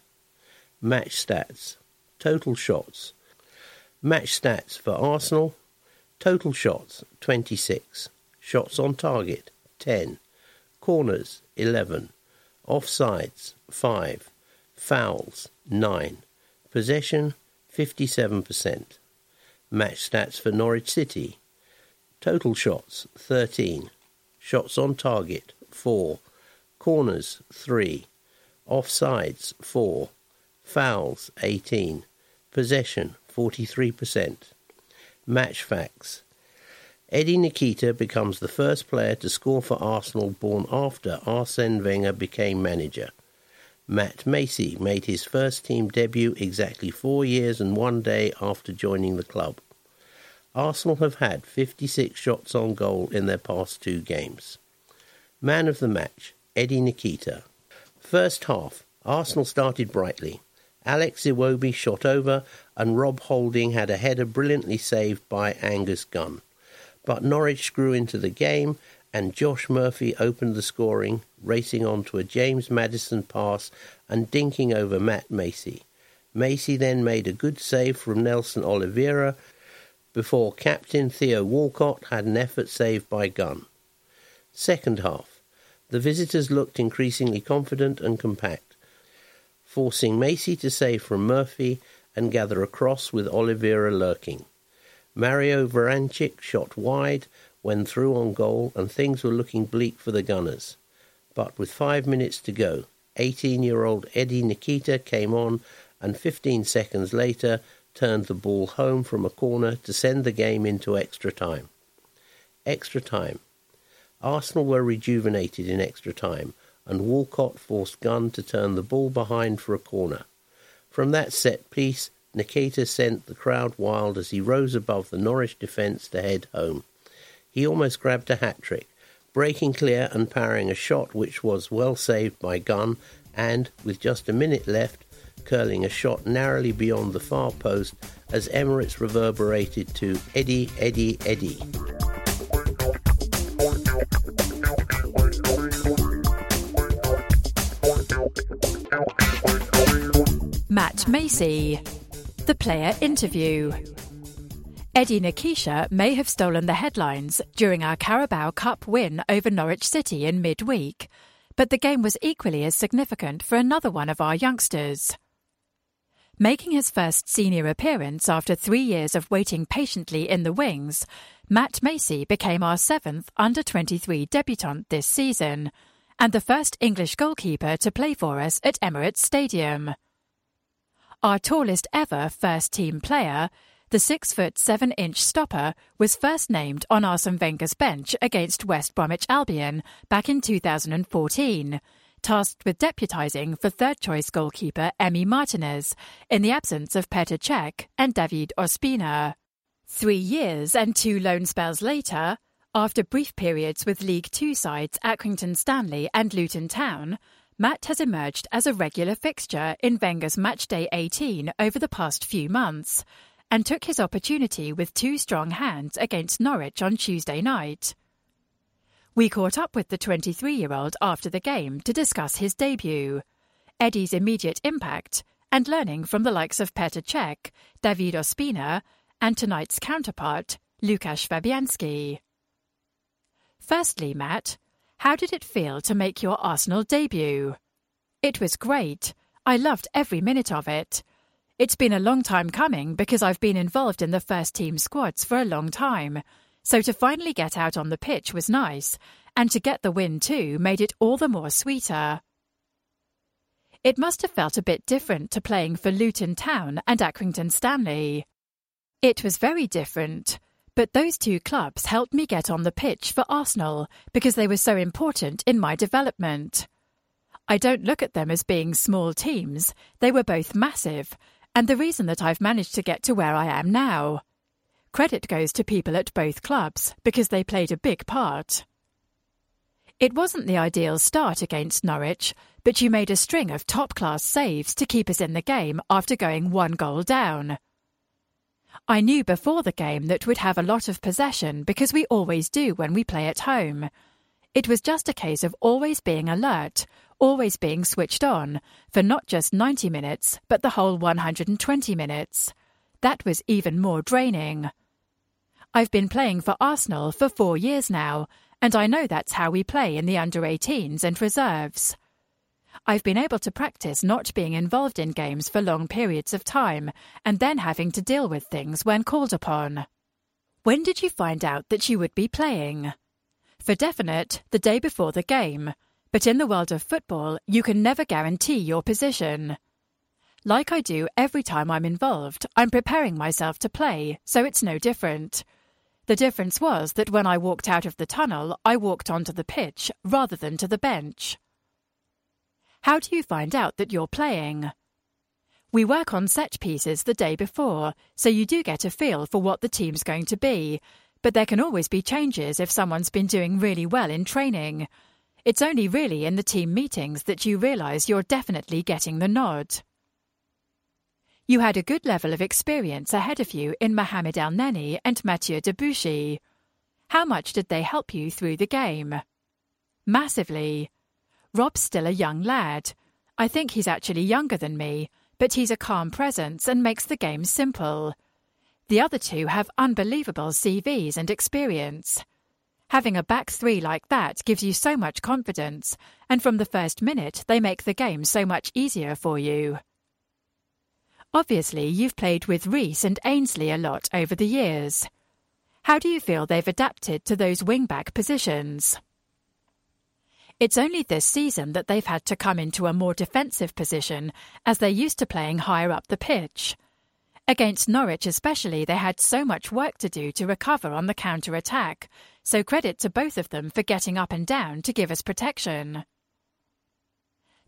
Match stats. Total shots. Match stats for Arsenal. Total shots, twenty-six. Shots on target, ten. Corners, eleven. Offsides, five. Fouls, nine. Possession, fifty-seven percent. Match stats for Norwich City. Total shots, thirteen. Shots on target, four. Corners, three. Offsides, four. Fouls, eighteen. Possession, forty-three percent. Match facts. Eddie Nketiah becomes the first player to score for Arsenal born after Arsene Wenger became manager. Matt Macey made his first team debut exactly four years and one day after joining the club. Arsenal have had fifty-six shots on goal in their past two games. Man of the match, Eddie Nketiah. First half, Arsenal started brightly. Alex Iwobi shot over and Rob Holding had a header brilliantly saved by Angus Gunn. But Norwich grew into the game and Josh Murphy opened the scoring, racing onto a James Maddison pass and dinking over Matt Macey. Macey then made a good save from Nelson Oliveira, before captain Theo Walcott had an effort saved by Gunn. Second half, the visitors looked increasingly confident and compact, forcing Macey to save from Murphy and gather a cross with Oliveira lurking. Mario Vrančić shot wide when through on goal and things were looking bleak for the Gunners. But with five minutes to go, eighteen-year-old Eddie Nketiah came on and fifteen seconds later turned the ball home from a corner to send the game into extra time. Extra time. Arsenal were rejuvenated in extra time, and Walcott forced Gunn to turn the ball behind for a corner. From that set piece, Nketiah sent the crowd wild as he rose above the Norwich defence to head home. He almost grabbed a hat-trick, breaking clear and parrying a shot which was well saved by Gunn, and, with just a minute left, curling a shot narrowly beyond the far post as Emirates reverberated to Eddie, Eddie, Eddie. Matt Macey, the player interview. Eddie Nketiah may have stolen the headlines during our Carabao Cup win over Norwich City in midweek, but the game was equally as significant for another one of our youngsters. Making his first senior appearance after three years of waiting patiently in the wings, Matt Macey became our seventh under twenty-three debutant this season and the first English goalkeeper to play for us at Emirates Stadium. Our tallest ever first-team player, the six foot seven inch stopper, was first named on Arsene Wenger's bench against West Bromwich Albion back in two thousand fourteen, tasked with deputising for third-choice goalkeeper Emi Martinez in the absence of Petr Cech and David Ospina. Three years and two loan spells later, after brief periods with League Two sides Accrington Stanley and Luton Town, Matt has emerged as a regular fixture in Wenger's Matchday eighteen over the past few months and took his opportunity with two strong hands against Norwich on Tuesday night. We caught up with the twenty-three-year-old after the game to discuss his debut, Eddie's immediate impact, and learning from the likes of Petr Cech, David Ospina, and tonight's counterpart, Lukas Fabianski. Firstly, Matt, how did it feel to make your Arsenal debut? It was great. I loved every minute of it. It's been a long time coming because I've been involved in the first team squads for a long time, so to finally get out on the pitch was nice, and to get the win too made it all the more sweeter. It must have felt a bit different to playing for Luton Town and Accrington Stanley. It was very different, but those two clubs helped me get on the pitch for Arsenal because they were so important in my development. I don't look at them as being small teams, they were both massive, and the reason that I've managed to get to where I am now. Credit goes to people at both clubs because they played a big part. It wasn't the ideal start against Norwich, but you made a string of top-class saves to keep us in the game after going one goal down. I knew before the game that we'd have a lot of possession because we always do when we play at home. It was just a case of always being alert, always being switched on, for not just ninety minutes, but the whole one hundred twenty minutes. That was even more draining. I've been playing for Arsenal for four years now, and I know that's how we play in the under eighteens and reserves. I've been able to practice not being involved in games for long periods of time and then having to deal with things when called upon. When did you find out that you would be playing? For definite, the day before the game, but in the world of football, you can never guarantee your position. Like I do every time I'm involved, I'm preparing myself to play, so it's no different. The difference was that when I walked out of the tunnel, I walked onto the pitch rather than to the bench. How do you find out that you're playing? We work on set pieces the day before, so you do get a feel for what the team's going to be, but there can always be changes if someone's been doing really well in training. It's only really in the team meetings that you realise you're definitely getting the nod. You had a good level of experience ahead of you in Mohamed Elneny and Mathieu Debuchy. How much did they help you through the game? Massively. Rob's still a young lad. I think he's actually younger than me, but he's a calm presence and makes the game simple. The other two have unbelievable C Vs and experience. Having a back three like that gives you so much confidence, and from the first minute they make the game so much easier for you. Obviously, you've played with Reiss and Ainsley a lot over the years. How do you feel they've adapted to those wing-back positions? It's only this season that they've had to come into a more defensive position, as they're used to playing higher up the pitch. Against Norwich especially, they had so much work to do to recover on the counter-attack, so credit to both of them for getting up and down to give us protection.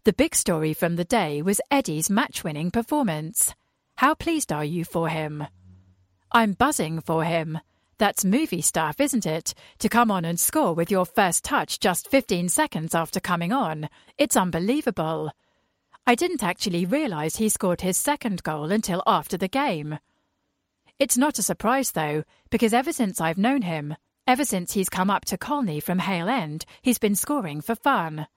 The big story from the day was Eddie's match-winning performance. How pleased are you for him? I'm buzzing for him. That's movie stuff, isn't it? To come on and score with your first touch just fifteen seconds after coming on. It's unbelievable. I didn't actually realise he scored his second goal until after the game. It's not a surprise, though, because ever since I've known him, ever since he's come up to Colney from Hale End, he's been scoring for fun.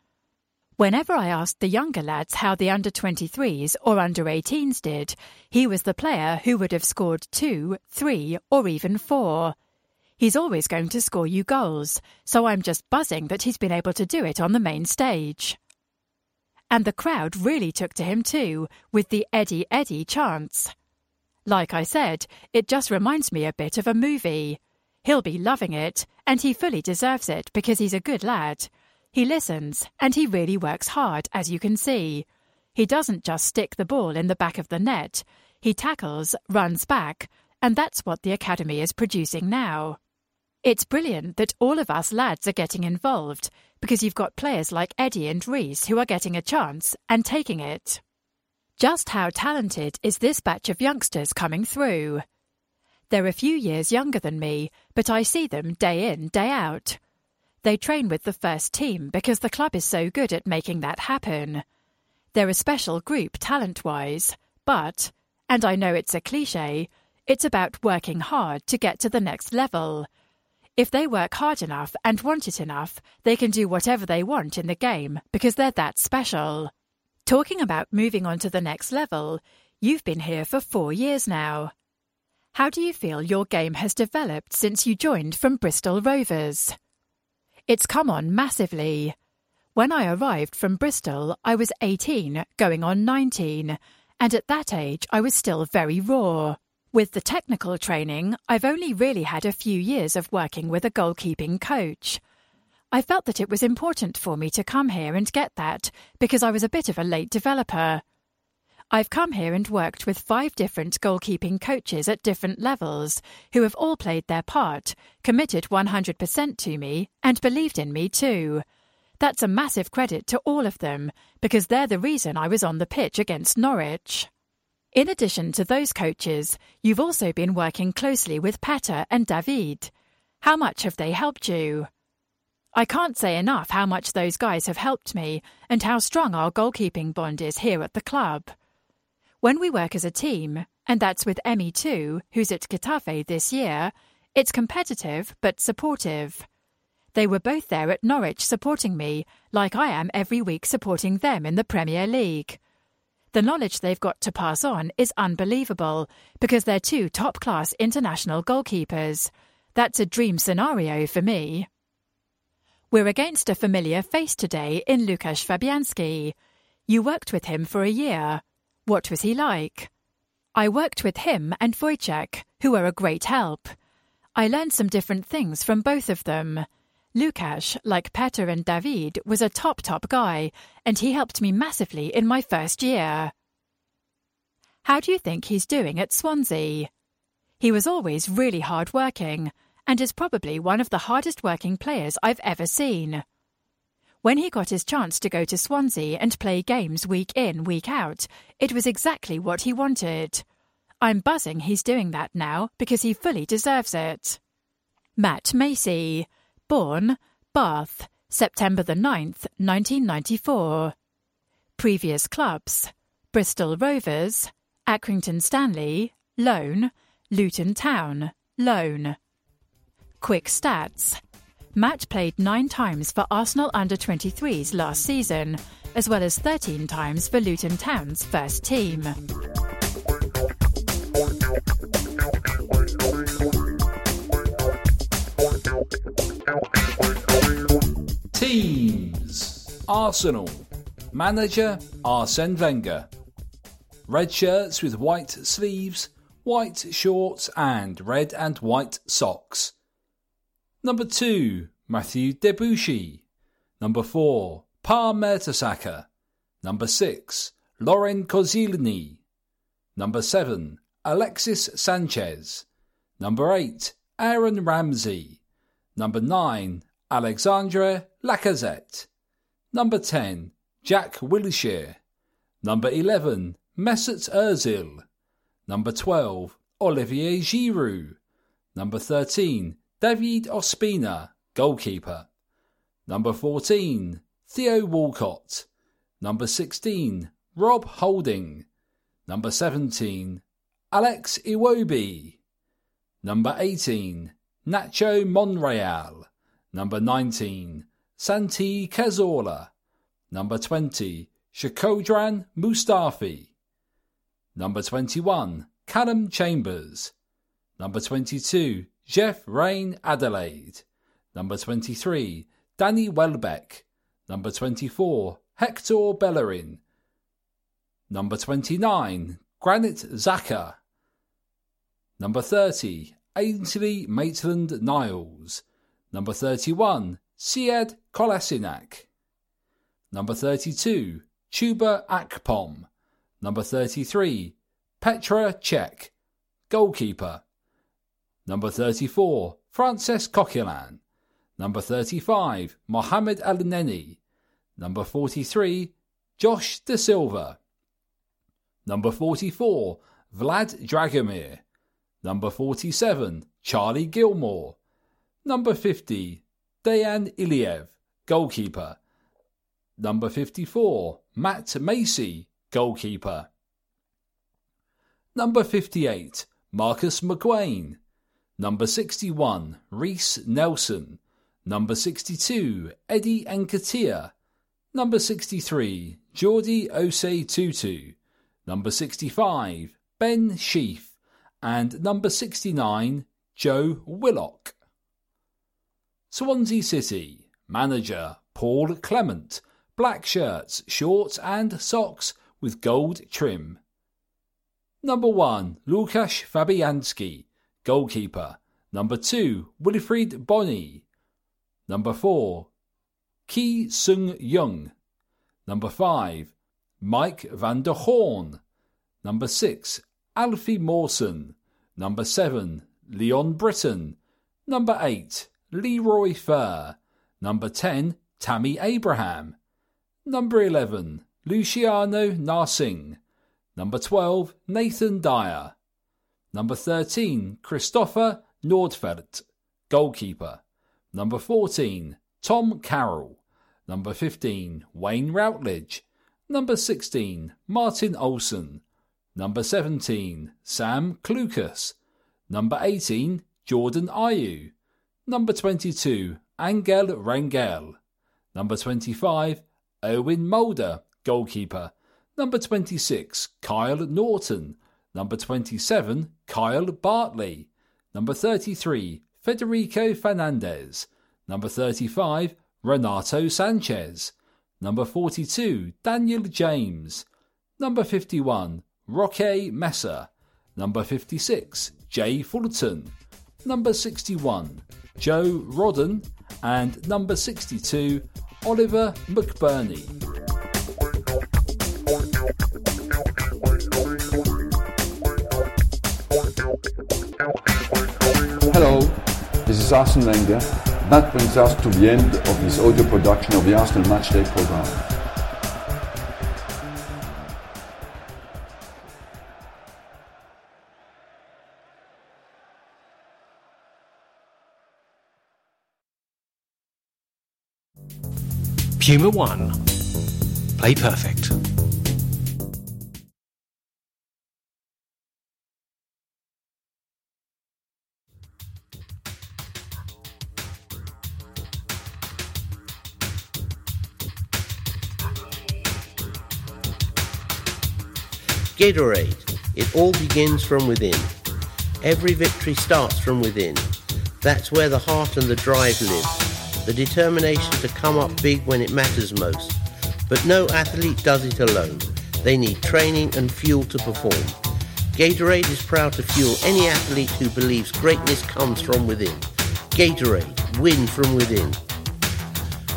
Whenever I asked the younger lads how the under twenty-threes or under eighteens did, he was the player who would have scored two, three, or even four. He's always going to score you goals, so I'm just buzzing that he's been able to do it on the main stage. And the crowd really took to him too, with the Eddie Eddie chants. Like I said, it just reminds me a bit of a movie. He'll be loving it, and he fully deserves it because he's a good lad. He listens, and he really works hard, as you can see. He doesn't just stick the ball in the back of the net. He tackles, runs back, and that's what the academy is producing now. It's brilliant that all of us lads are getting involved, because you've got players like Eddie and Reiss who are getting a chance and taking it. Just how talented is this batch of youngsters coming through? They're a few years younger than me, but I see them day in, day out. They train with the first team because the club is so good at making that happen. They're a special group talent-wise, but, and I know it's a cliché, it's about working hard to get to the next level. If they work hard enough and want it enough, they can do whatever they want in the game because they're that special. Talking about moving on to the next level, you've been here for four years now. How do you feel your game has developed since you joined from Bristol Rovers? It's come on massively. When I arrived from Bristol, I was eighteen, going on nineteen, and at that age I was still very raw. With the technical training, I've only really had a few years of working with a goalkeeping coach. I felt that it was important for me to come here and get that, because I was a bit of a late developer. I've come here and worked with five different goalkeeping coaches at different levels, who have all played their part, committed one hundred percent to me, and believed in me too. That's a massive credit to all of them, because they're the reason I was on the pitch against Norwich. In addition to those coaches, you've also been working closely with Petr and David. How much have they helped you? I can't say enough how much those guys have helped me and how strong our goalkeeping bond is here at the club. When we work as a team, and that's with Emmy too, who's at Getafe this year, it's competitive but supportive. They were both there at Norwich supporting me, like I am every week supporting them in the Premier League. The knowledge they've got to pass on is unbelievable, because they're two top-class international goalkeepers. That's a dream scenario for me. We're against a familiar face today in Lukas Fabianski. You worked with him for a year. What was he like? I worked with him and Wojciech, who are a great help. I learned some different things from both of them. Lukas, like Petr and David, was a top-top guy, and he helped me massively in my first year. How do you think he's doing at Swansea? He was always really hard-working, and is probably one of the hardest-working players I've ever seen. When he got his chance to go to Swansea and play games week in, week out, it was exactly what he wanted. I'm buzzing he's doing that now because he fully deserves it. Matt Macey, born Bath, September the ninth, nineteen ninety-four. Previous clubs: Bristol Rovers, Accrington Stanley, loan, Luton Town, loan. Quick stats. Matt played nine times for Arsenal under twenty-threes last season, as well as thirteen times for Luton Town's first team. Teams. Arsenal. Manager Arsene Wenger. Red shirts with white sleeves, white shorts and red and white socks. Number two, Mathieu Debuchy. Number four, Per Mertesacker. Number six, Laurent Koscielny. Number seven, Alexis Sanchez. Number eight, Aaron Ramsey. Number nine, Alexandre Lacazette. Number ten, Jack Wilshere. Number eleven, Mesut Özil. Number twelve, Olivier Giroud. Number thirteen, David Ospina, goalkeeper. Number fourteen, Theo Walcott. Number sixteen, Rob Holding. Number seventeen, Alex Iwobi. Number eighteen, Nacho Monreal. Number nineteen, Santi Cazorla. Number twenty, Shkodran Mustafi. Number twenty-one, Callum Chambers. Number twenty-two, Jeff Rain Adelaide. Number twenty-three, Danny Welbeck. Number twenty-four, Hector Bellerin. Number twenty-nine, Granit Xhaka. Number thirty, Ainsley Maitland-Niles. Number thirty-one, Sead Kolasinac. Number thirty-two, Chuba Akpom. Number thirty-three, Petr Cech, goalkeeper. Number thirty-four, Frances Coquelin. Number thirty-five, Mohamed Elneny. Number forty-three, Josh De Silva. Number forty-four, Vlad Dragomir. Number forty-seven, Charlie Gilmour. Number fifty, Dejan Iliev, goalkeeper. Number fifty-four, Matt Macey, goalkeeper. Number fifty-eight, Marcus McGuane. Number sixty-one, Reiss Nelson. Number sixty-two, Eddie Nketiah. Number sixty-three, Jordi Osei-Tutu. Number sixty-five, Ben Sheaf. And number sixty-nine, Joe Willock. Swansea City. Manager, Paul Clement. Black shirts, shorts and socks with gold trim. Number one, Lukas Fabianski, goalkeeper. Number two, Wilfried Bonny. Number four, Ki Sung Jung. Number five, Mike van der Hoorn. Number six, Alfie Mawson. Number seven, Leon Britton. Number eight, Leroy Fer. Number ten, Tammy Abraham. Number eleven, Luciano Narsingh. Number twelve, Nathan Dyer. Number thirteen, Christopher Nordfeldt, goalkeeper. Number fourteen, Tom Carroll. Number fifteen, Wayne Routledge. Number sixteen, Martin Olsen. Number seventeen, Sam Clucas. Number eighteen, Jordan Ayew. Number twenty-two, Angel Rangel. Number twenty-five, Owen Mulder, goalkeeper. Number twenty-six, Kyle Norton. Number twenty-seven, Kyle Bartley. Number thirty-three, Federico Fernandez. Number thirty-five, Renato Sanchez. Number forty-two, Daniel James. Number fifty-one, Roque Mesa. Number fifty-six, Jay Fulton. Number sixty-one, Joe Rodden. And number sixty-two, Oliver McBurney. Hello, this is Arsene Wenger. That brings us to the end of this audio production of the Arsenal Matchday programme. Puma One. Play perfect. Gatorade. It all begins from within. Every victory starts from within. That's where the heart and the drive live. The determination to come up big when it matters most. But no athlete does it alone. They need training and fuel to perform. Gatorade is proud to fuel any athlete who believes greatness comes from within. Gatorade, win from within.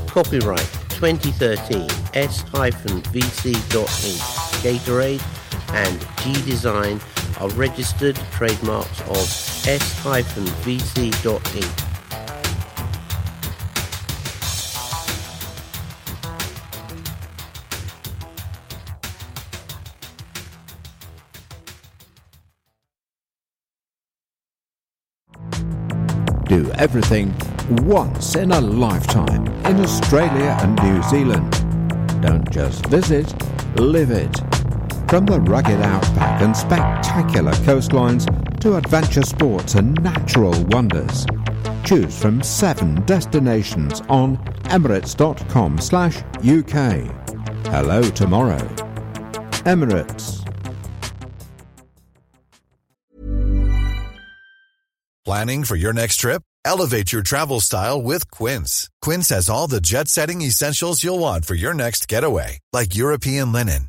Copyright twenty thirteen S V C dot incorporated. Gatorade and G-Design are registered trademarks of S V C dot incorporated. Do everything once in a lifetime in Australia and New Zealand. Don't just visit, live it. From the rugged outback and spectacular coastlines to adventure sports and natural wonders. Choose from seven destinations on emirates dot com slash U K. Hello tomorrow. Emirates. Planning for your next trip? Elevate your travel style with Quince. Quince has all the jet-setting essentials you'll want for your next getaway, like European linen,